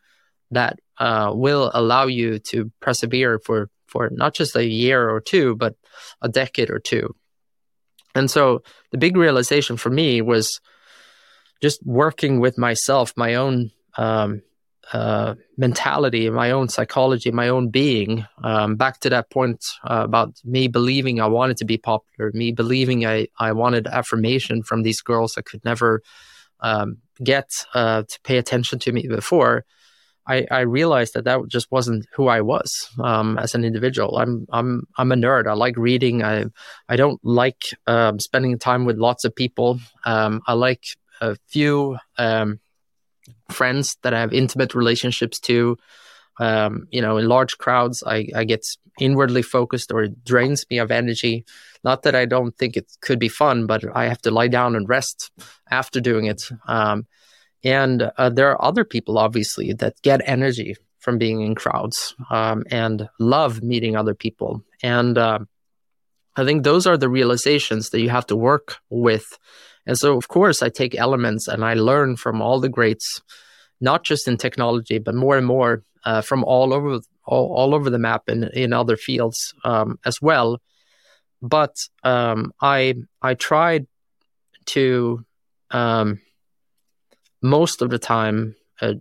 that uh, will allow you to persevere for, for not just a year or two, but a decade or two. And so the big realization for me was just working with myself, my own um, uh, mentality, my own psychology, my own being, um, back to that point uh, about me believing I wanted to be popular, me believing I, I wanted affirmation from these girls I could never Um, get uh, to pay attention to me before, I, I realized that that just wasn't who I was um, as an individual. I'm I'm I'm a nerd. I like reading. I I don't like um, spending time with lots of people. Um, I like a few um, friends that I have intimate relationships to. Um, you know, in large crowds, I, I get inwardly focused or it drains me of energy. Not that I don't think it could be fun, but I have to lie down and rest after doing it. Um, and uh, there are other people, obviously, that get energy from being in crowds um, and love meeting other people. And uh, I think those are the realizations that you have to work with. And so, of course, I take elements and I learn from all the greats not just in technology, but more and more uh, from all over all, all over the map in, in other fields um, as well. But um, I I tried to um, most of the time uh,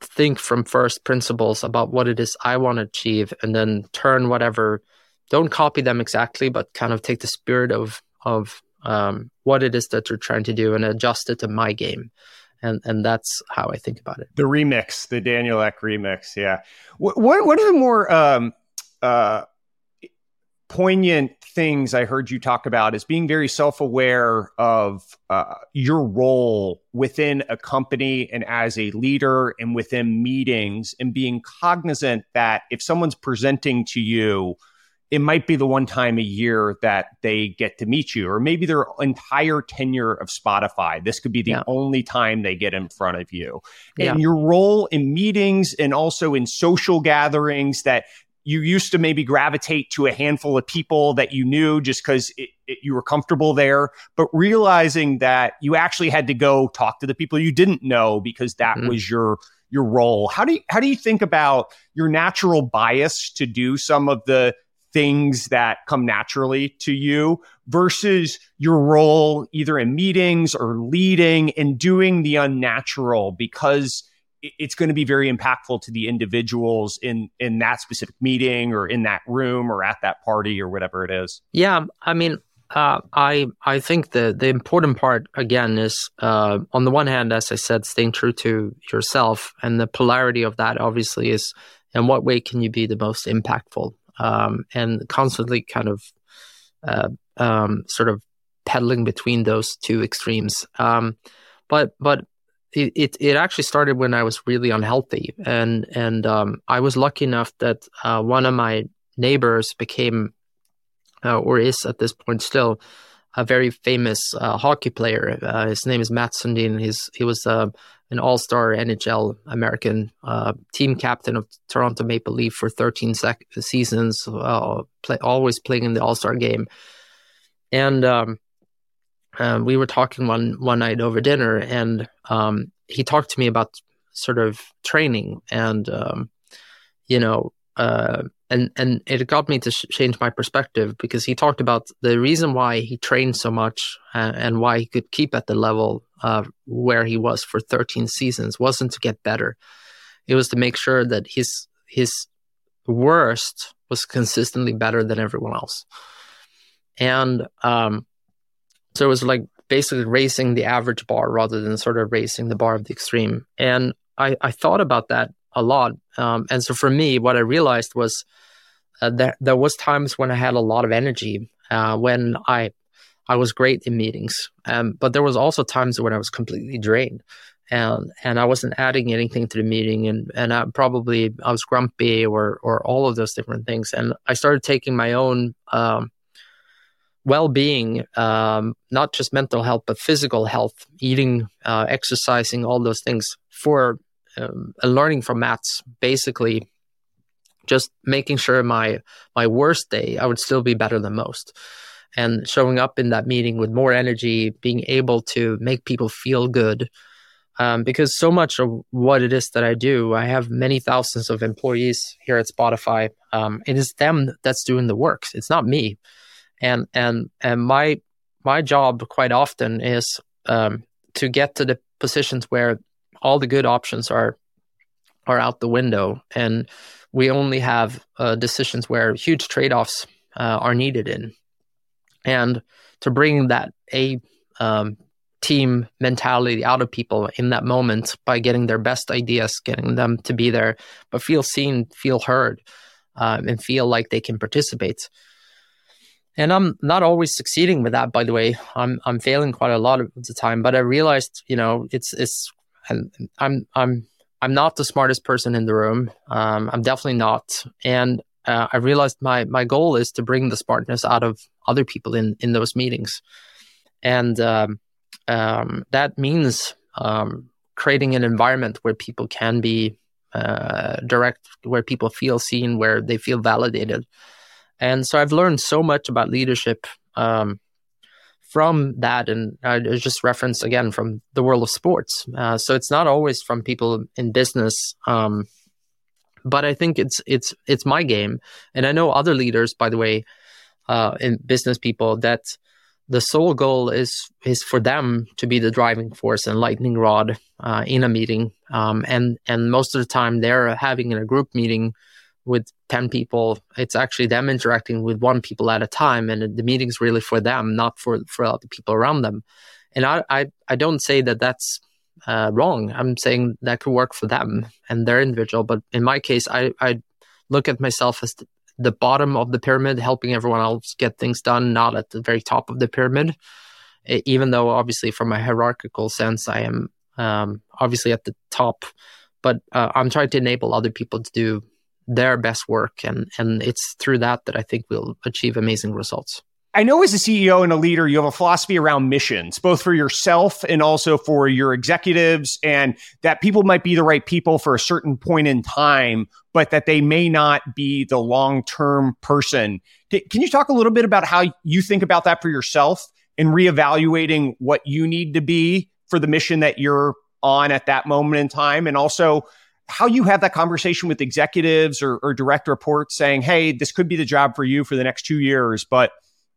think from first principles about what it is I want to achieve, and then turn whatever. Don't copy them exactly, but kind of take the spirit of of um, what it is that you're trying to do and adjust it to my game. And and that's how I think about it. The remix, the Daniel Ek remix. Yeah. What what, what are the more um, uh, poignant things I heard you talk about is being very self-aware of uh, your role within a company and as a leader and within meetings, and being cognizant that if someone's presenting to you, it might be the one time a year that they get to meet you, or maybe their entire tenure of Spotify. This could be the yeah. only time they get in front of you. And yeah. your role in meetings and also in social gatherings, that you used to maybe gravitate to a handful of people that you knew just because you were comfortable there, but realizing that you actually had to go talk to the people you didn't know because that mm-hmm. was your... your role. How do you, how do you think about your natural bias to do some of the things that come naturally to you versus your role either in meetings or leading and doing the unnatural, because it's going to be very impactful to the individuals in, in that specific meeting or in that room or at that party or whatever it is? Yeah. I mean, Uh, I I think the, the important part, again, is uh, on the one hand, as I said, staying true to yourself. And the polarity of that, obviously, is in what way can you be the most impactful? Um, and constantly kind of uh, um, sort of peddling between those two extremes. Um, but but it, it it actually started when I was really unhealthy. And, and um, I was lucky enough that uh, one of my neighbors became... Uh, or is at this point still a very famous uh, hockey player. Uh, his name is Mats Sundin. He's he was uh, an all-star N H L American uh, team captain of Toronto Maple Leafs for thirteen sec- seasons, uh, play, always playing in the all-star game. And um, uh, we were talking one one night over dinner, and um, he talked to me about sort of training and, um, you know, uh, And and it got me to sh- change my perspective, because he talked about the reason why he trained so much and, and why he could keep at the level uh, where he was for thirteen seasons wasn't to get better. It was to make sure that his his worst was consistently better than everyone else. And um, so it was like basically raising the average bar rather than sort of raising the bar of the extreme. And I, I thought about that a lot. Um, and so for me, what I realized was uh, that there was times when I had a lot of energy, uh, when I I was great in meetings. Um, but there was also times when I was completely drained and and I wasn't adding anything to the meeting. And, and I probably I was grumpy or, or all of those different things. And I started taking my own um, well-being, um, not just mental health, but physical health, eating, uh, exercising, all those things for Um, and learning from Mats, basically just making sure my my worst day, I would still be better than most. And showing up in that meeting with more energy, being able to make people feel good. Um, because so much of what it is that I do, I have many thousands of employees here at Spotify. Um, it is them that's doing the work. It's not me. And and and my, my job quite often is um, to get to the positions where all the good options are are out the window, and we only have uh, decisions where huge trade-offs uh, are needed in. And to bring that a um, team mentality out of people in that moment by getting their best ideas, getting them to be there, but feel seen, feel heard, um, and feel like they can participate. And I'm not always succeeding with that, by the way. I'm I'm failing quite a lot of the time, but I realized, you know, it's it's. And I'm I'm I'm not the smartest person in the room. Um, I'm definitely not. And uh, I realized my my goal is to bring the smartness out of other people in, in those meetings, and um, um, that means um, creating an environment where people can be uh, direct, where people feel seen, where they feel validated. And so I've learned so much about leadership um, from that, and I just referenced again from the world of sports. Uh, so it's not always from people in business, um, but I think it's it's it's my game, and I know other leaders, by the way, uh, in business people, that the sole goal is is for them to be the driving force and lightning rod uh, in a meeting, um, and and most of the time they're having in a group meeting with ten people, it's actually them interacting with one people at a time, and the meeting's really for them, not for for all the people around them. And I I, I don't say that that's uh, wrong. I'm saying that could work for them and their individual. But in my case, I, I look at myself as the, the bottom of the pyramid, helping everyone else get things done, not at the very top of the pyramid. Even though obviously from a hierarchical sense, I am um, obviously at the top, but uh, I'm trying to enable other people to do their best work. And, and it's through that that I think we'll achieve amazing results. I know as a C E O and a leader, you have a philosophy around missions, both for yourself and also for your executives, and that people might be the right people for a certain point in time, but that they may not be the long-term person. Can you talk a little bit about how you think about that for yourself and reevaluating what you need to be for the mission that you're on at that moment in time? And also, how you have that conversation with executives or, or direct reports saying, hey, this could be the job for you for the next two years, but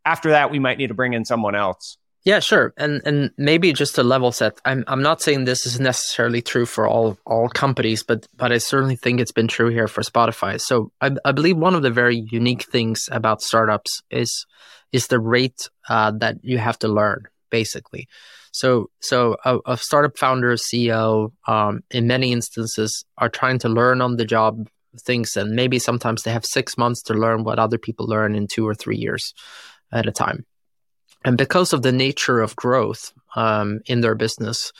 after that, we might need to bring in someone else. Yeah, sure. And and maybe just to level set, I'm I'm not saying this is necessarily true for all all companies, but but I certainly think it's been true here for Spotify. So I, I believe one of the very unique things about startups is is the rate uh, that you have to learn, basically. So so a, a startup founder, C E O, um, in many instances are trying to learn on the job things. And maybe sometimes they have six months to learn what other people learn in two or three years at a time. And because of the nature of growth um, in their business,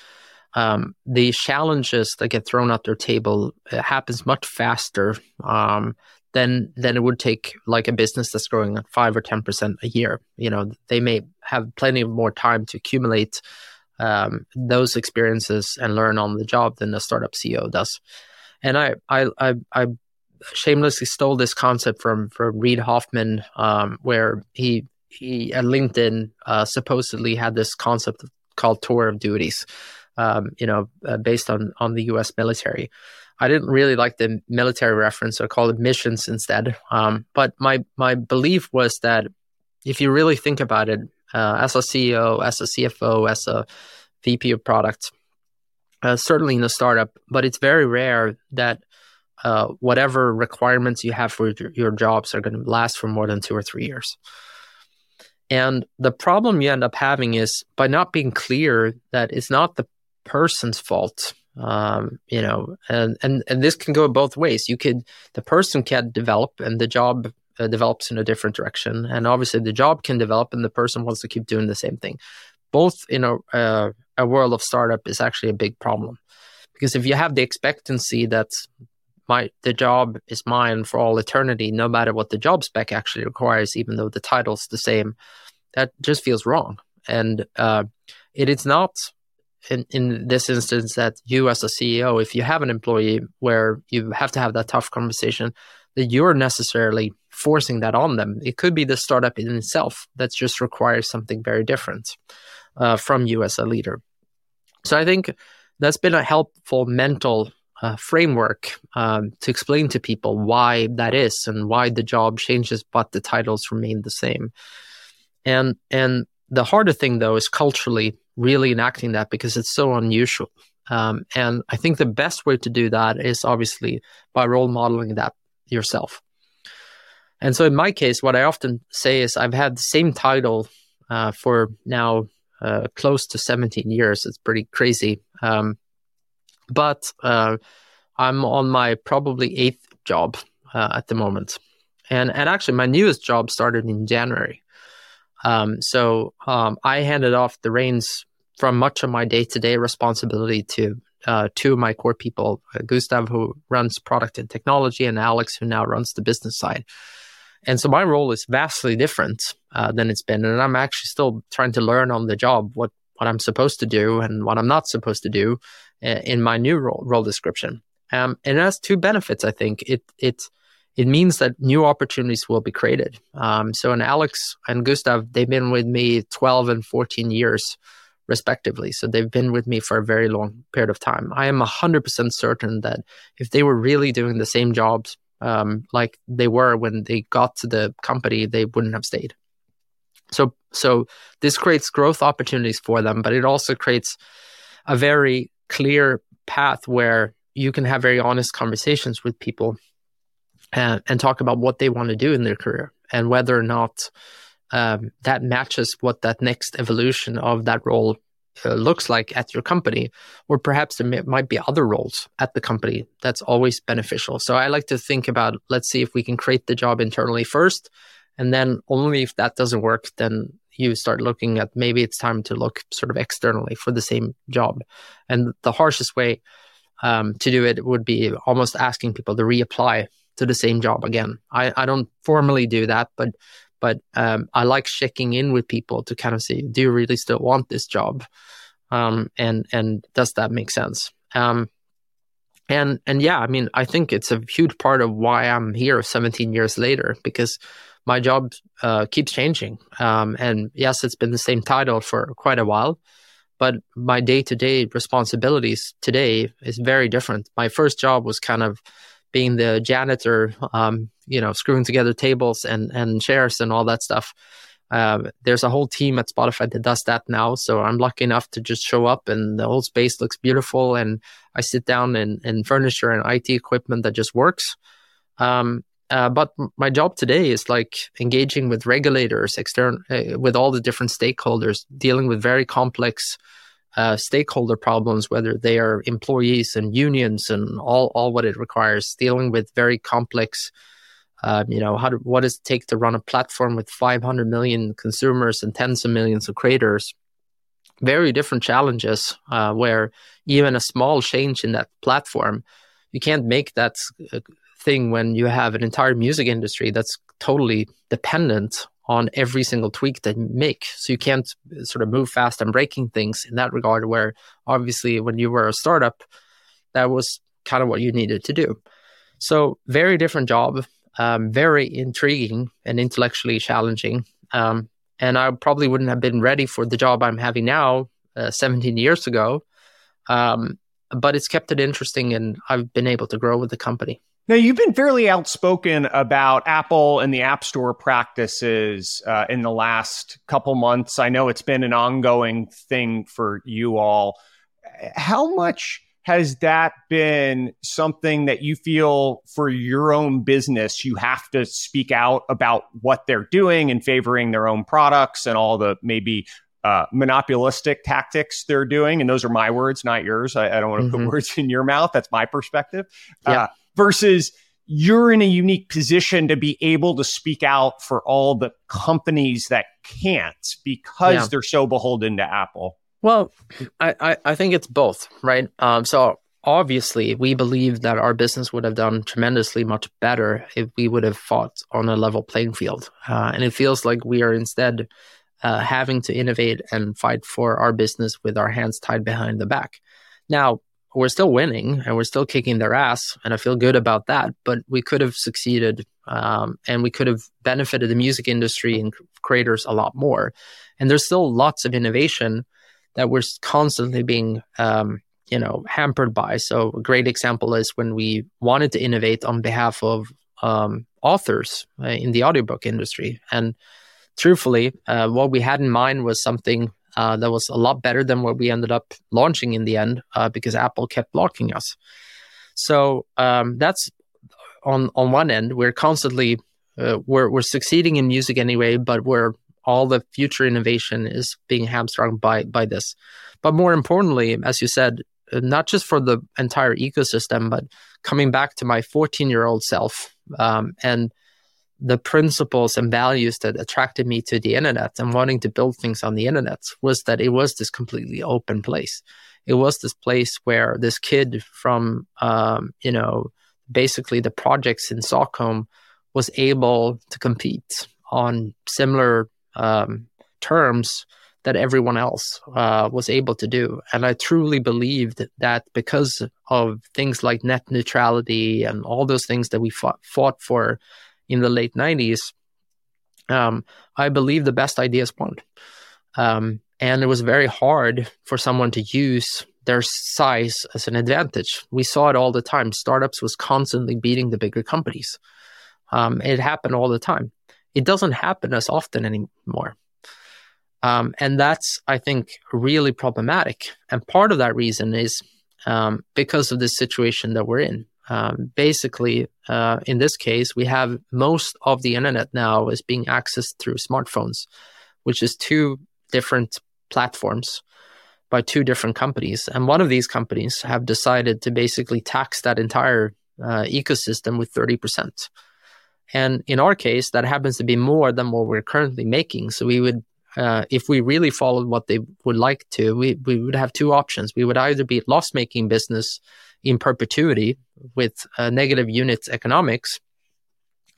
um, the challenges that get thrown at their table happens much faster um, Then, then it would take like a business that's growing at five or ten percent a year. You know, they may have plenty of more time to accumulate um, those experiences and learn on the job than a startup C E O does. And I, I, I, I shamelessly stole this concept from from Reed Hoffman, um, where he he at LinkedIn uh, supposedly had this concept called tour of duties, um, you know, uh, based on on the U S military. I didn't really like the military reference, so I called it missions instead. Um, but my my belief was that if you really think about it, uh, as a C E O, as a C F O, as a V P of product, uh, certainly in a startup, but it's very rare that uh, whatever requirements you have for your, your jobs are going to last for more than two or three years. And the problem you end up having is by not being clear that it's not the person's fault. Um, you know, and, and, and this can go both ways. You could, the person can develop and the job uh, develops in a different direction. And obviously the job can develop and the person wants to keep doing the same thing. Both in a, uh, a world of startup is actually a big problem, because if you have the expectancy that my, the job is mine for all eternity, no matter what the job spec actually requires, even though the title's the same, that just feels wrong. And, uh, it, it's not, In, in this instance, that you as a C E O, if you have an employee where you have to have that tough conversation, that you're necessarily forcing that on them. It could be the startup in itself that just requires something very different uh, from you as a leader. So I think that's been a helpful mental uh, framework um, to explain to people why that is and why the job changes, but the titles remain the same. And and the harder thing, though, is culturally really enacting that, because it's so unusual. Um, and I think the best way to do that is obviously by role modeling that yourself. And so in my case, what I often say is I've had the same title uh, for now uh, close to seventeen years. It's pretty crazy. Um, but uh, I'm on my probably eighth job uh, at the moment. And, and actually, my newest job started in January. Um, so um, I handed off the reins from much of my day-to-day responsibility to uh, two of my core people, uh, Gustav, who runs product and technology, and Alex, who now runs the business side. And so my role is vastly different uh, than it's been. And I'm actually still trying to learn on the job what, what I'm supposed to do and what I'm not supposed to do in my new role, role description. Um, and it has two benefits, I think. It, it, it means that new opportunities will be created. Um, so, and Alex and Gustav, they've been with me twelve and fourteen years, respectively. So they've been with me for a very long period of time. I am one hundred percent certain that if they were really doing the same jobs um, like they were when they got to the company, they wouldn't have stayed. So, so this creates growth opportunities for them, but it also creates a very clear path where you can have very honest conversations with people and, and talk about what they want to do in their career and whether or not um, that matches what that next evolution of that role uh, looks like at your company, or perhaps there may, might be other roles at the company that's always beneficial. So I like to think about, let's see if we can create the job internally first, and then only if that doesn't work, then you start looking at maybe it's time to look sort of externally for the same job. And the harshest way Um, to do it would be almost asking people to reapply to the same job again. I, I don't formally do that, but but um, I like checking in with people to kind of see, do you really still want this job? Um, and and does that make sense? Um, and and yeah, I mean, I think it's a huge part of why I'm here seventeen years later, because my job uh, keeps changing. Um, and yes, it's been the same title for quite a while, but my day-to-day responsibilities today is very different. My first job was kind of being the janitor, um, you know, screwing together tables and, and chairs and all that stuff. Uh, there's a whole team at Spotify that does that now. So I'm lucky enough to just show up and the whole space looks beautiful. And I sit down in, in furniture and I T equipment that just works. Um, uh, but my job today is like engaging with regulators, external, uh, with all the different stakeholders, dealing with very complex Uh, stakeholder problems, whether they are employees and unions and all, all what it requires, dealing with very complex, uh, you know, how do, what does it take to run a platform with five hundred million consumers and tens of millions of creators? Very different challenges uh, where even a small change in that platform, you can't make that thing when you have an entire music industry that's totally dependent on every single tweak that you make. So you can't sort of move fast and breaking things in that regard, where obviously when you were a startup, that was kind of what you needed to do. So very different job, um, very intriguing and intellectually challenging. Um, and I probably wouldn't have been ready for the job I'm having now uh, seventeen years ago. Um, but it's kept it interesting and I've been able to grow with the company. Now, you've been fairly outspoken about Apple and the App Store practices uh, in the last couple months. I know it's been an ongoing thing for you all. How much has that been something that you feel for your own business, you have to speak out about what they're doing and favoring their own products and all the maybe Uh, monopolistic tactics they're doing? And those are my words, not yours. I, I don't want to mm-hmm. put words in your mouth. That's my perspective. Yeah. Uh, versus you're in a unique position to be able to speak out for all the companies that can't because yeah. they're so beholden to Apple. Well, I, I, I think it's both, right? Um, so obviously, we believe that our business would have done tremendously much better if we would have fought on a level playing field. Uh, and it feels like we are instead Uh, having to innovate and fight for our business with our hands tied behind the back. Now, we're still winning and we're still kicking their ass, and I feel good about that, but we could have succeeded um, and we could have benefited the music industry and creators a lot more. And there's still lots of innovation that we're constantly being um, you know, hampered by. So a great example is when we wanted to innovate on behalf of um, authors uh, in the audiobook industry. And truthfully, uh, what we had in mind was something uh, that was a lot better than what we ended up launching in the end uh, because Apple kept blocking us. So um, that's on on one end. We're constantly, uh, we're, we're succeeding in music anyway, but we're, all the future innovation is being hamstrung by, by this. But more importantly, as you said, not just for the entire ecosystem, but coming back to my fourteen-year-old self um, and the principles and values that attracted me to the internet and wanting to build things on the internet was that it was this completely open place. It was this place where this kid from, um, you know, basically the projects in Stockholm was able to compete on similar um, terms that everyone else uh, was able to do. And I truly believed that because of things like net neutrality and all those things that we fought, fought for in the late nineties, um, I believe the best ideas won. Um, and it was very hard for someone to use their size as an advantage. We saw it all the time. Startups was constantly beating the bigger companies. Um, it happened all the time. It doesn't happen as often anymore. Um, and that's, I think, really problematic. And part of that reason is um, because of the situation that we're in. Um, basically, uh, in this case, we have most of the internet now is being accessed through smartphones, which is two different platforms by two different companies. And one of these companies have decided to basically tax that entire uh, ecosystem with thirty percent. And in our case, that happens to be more than what we're currently making. So we would, uh, if we really followed what they would like to, we, we would have two options. We would either be loss-making business in perpetuity with uh, negative unit economics,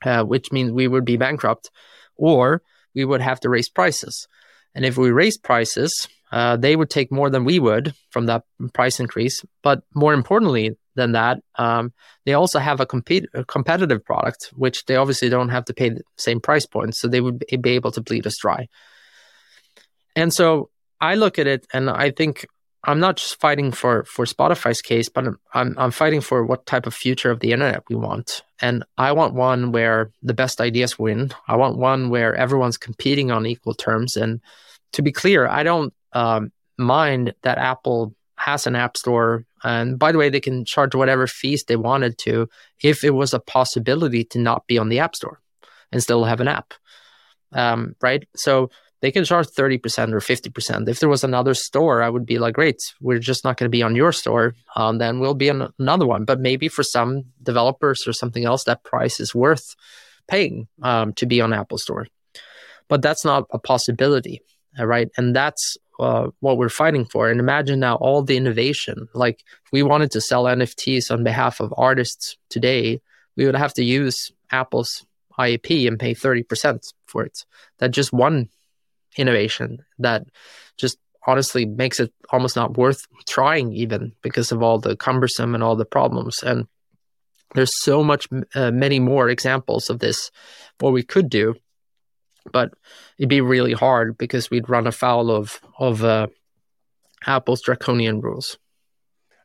uh, which means we would be bankrupt, or we would have to raise prices. And if we raise prices, uh, they would take more than we would from that price increase. But more importantly than that, um, they also have a, compete- a competitive product, which they obviously don't have to pay the same price point. So they would be able to bleed us dry. And so I look at it and I think I'm not just fighting for, for Spotify's case, but I'm, I'm fighting for what type of future of the internet we want. And I want one where the best ideas win. I want one where everyone's competing on equal terms. And to be clear, I don't um, mind that Apple has an app store. And by the way, they can charge whatever fees they wanted to if it was a possibility to not be on the app store and still have an app, um, right? So they can charge thirty percent or fifty percent. If there was another store, I would be like, great, we're just not going to be on your store. Um, then we'll be on another one. But maybe for some developers or something else, that price is worth paying um, to be on Apple Store. But that's not a possibility, right? And that's uh, what we're fighting for. And imagine now all the innovation. Like if we wanted to sell N F Ts on behalf of artists today, we would have to use Apple's I A P and pay thirty percent for it. That just one innovation that just honestly makes it almost not worth trying even because of all the cumbersome and all the problems. And there's so much, uh, many more examples of this, what we could do, but it'd be really hard because we'd run afoul of, of uh, Apple's draconian rules.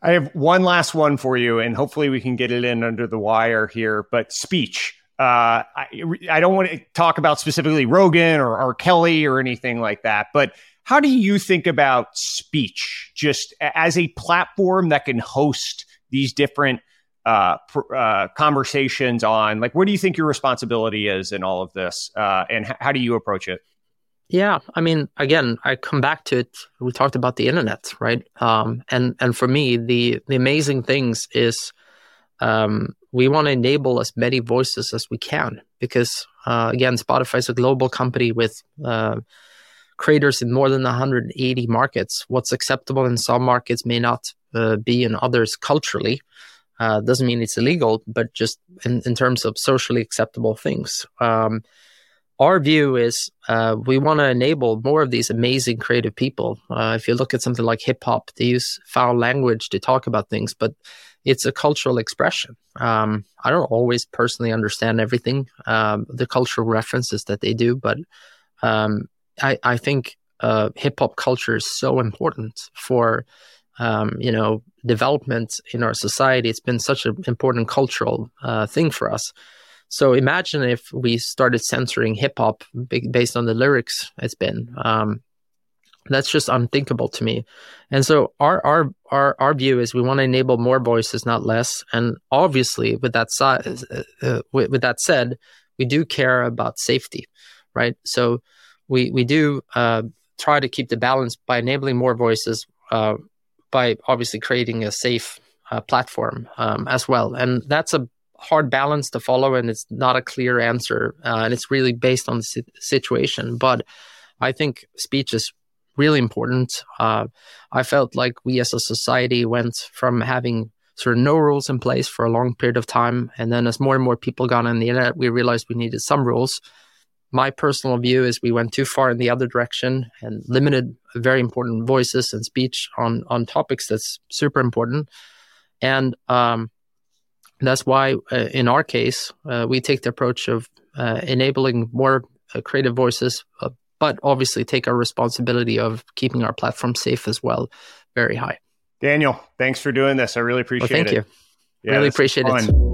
I have one last one for you, and hopefully we can get it in under the wire here, but speech. Uh, I, I don't want to talk about specifically Rogan or R. Kelly or anything like that, but how do you think about speech just as a platform that can host these different uh, pr- uh, conversations on, like, what do you think your responsibility is in all of this? Uh, and h- how do you approach it? Yeah. I mean, again, I come back to it. We talked about the internet, right? Um, and, and for me, the, the amazing things is, um, we want to enable as many voices as we can because, uh, again, Spotify is a global company with uh, creators in more than one hundred eighty markets. What's acceptable in some markets may not uh, be in others culturally. Uh, doesn't mean it's illegal, but just in, in terms of socially acceptable things. Um, our view is uh, we want to enable more of these amazing creative people. Uh, if you look at something like hip hop, they use foul language to talk about things, but it's a cultural expression. Um, I don't always personally understand everything, um, the cultural references that they do, but um, I, I think uh, hip-hop culture is so important for, um, you know, development in our society. It's been such an important cultural uh, thing for us. So imagine if we started censoring hip-hop based on the lyrics it's been. Um, That's just unthinkable to me. And so our our our, our view is we want to enable more voices, not less. And obviously, with that size, uh, with, with that said, we do care about safety, right? So we we do uh, try to keep the balance by enabling more voices, uh, by obviously creating a safe uh, platform um, as well. And that's a hard balance to follow, and it's not a clear answer. Uh, and it's really based on the si- situation. But I think speech is really important. Uh, I felt like we as a society went from having sort of no rules in place for a long period of time. And then as more and more people got on the internet, we realized we needed some rules. my personal view is we went too far in the other direction and limited very important voices and speech on, on topics that's super important. And um, that's why uh, in our case, uh, we take the approach of uh, enabling more uh, creative voices, uh, but obviously take our responsibility of keeping our platform safe as well, very high. Daniel, thanks for doing this. I really appreciate well, thank it. Thank you. Yeah, really appreciate it.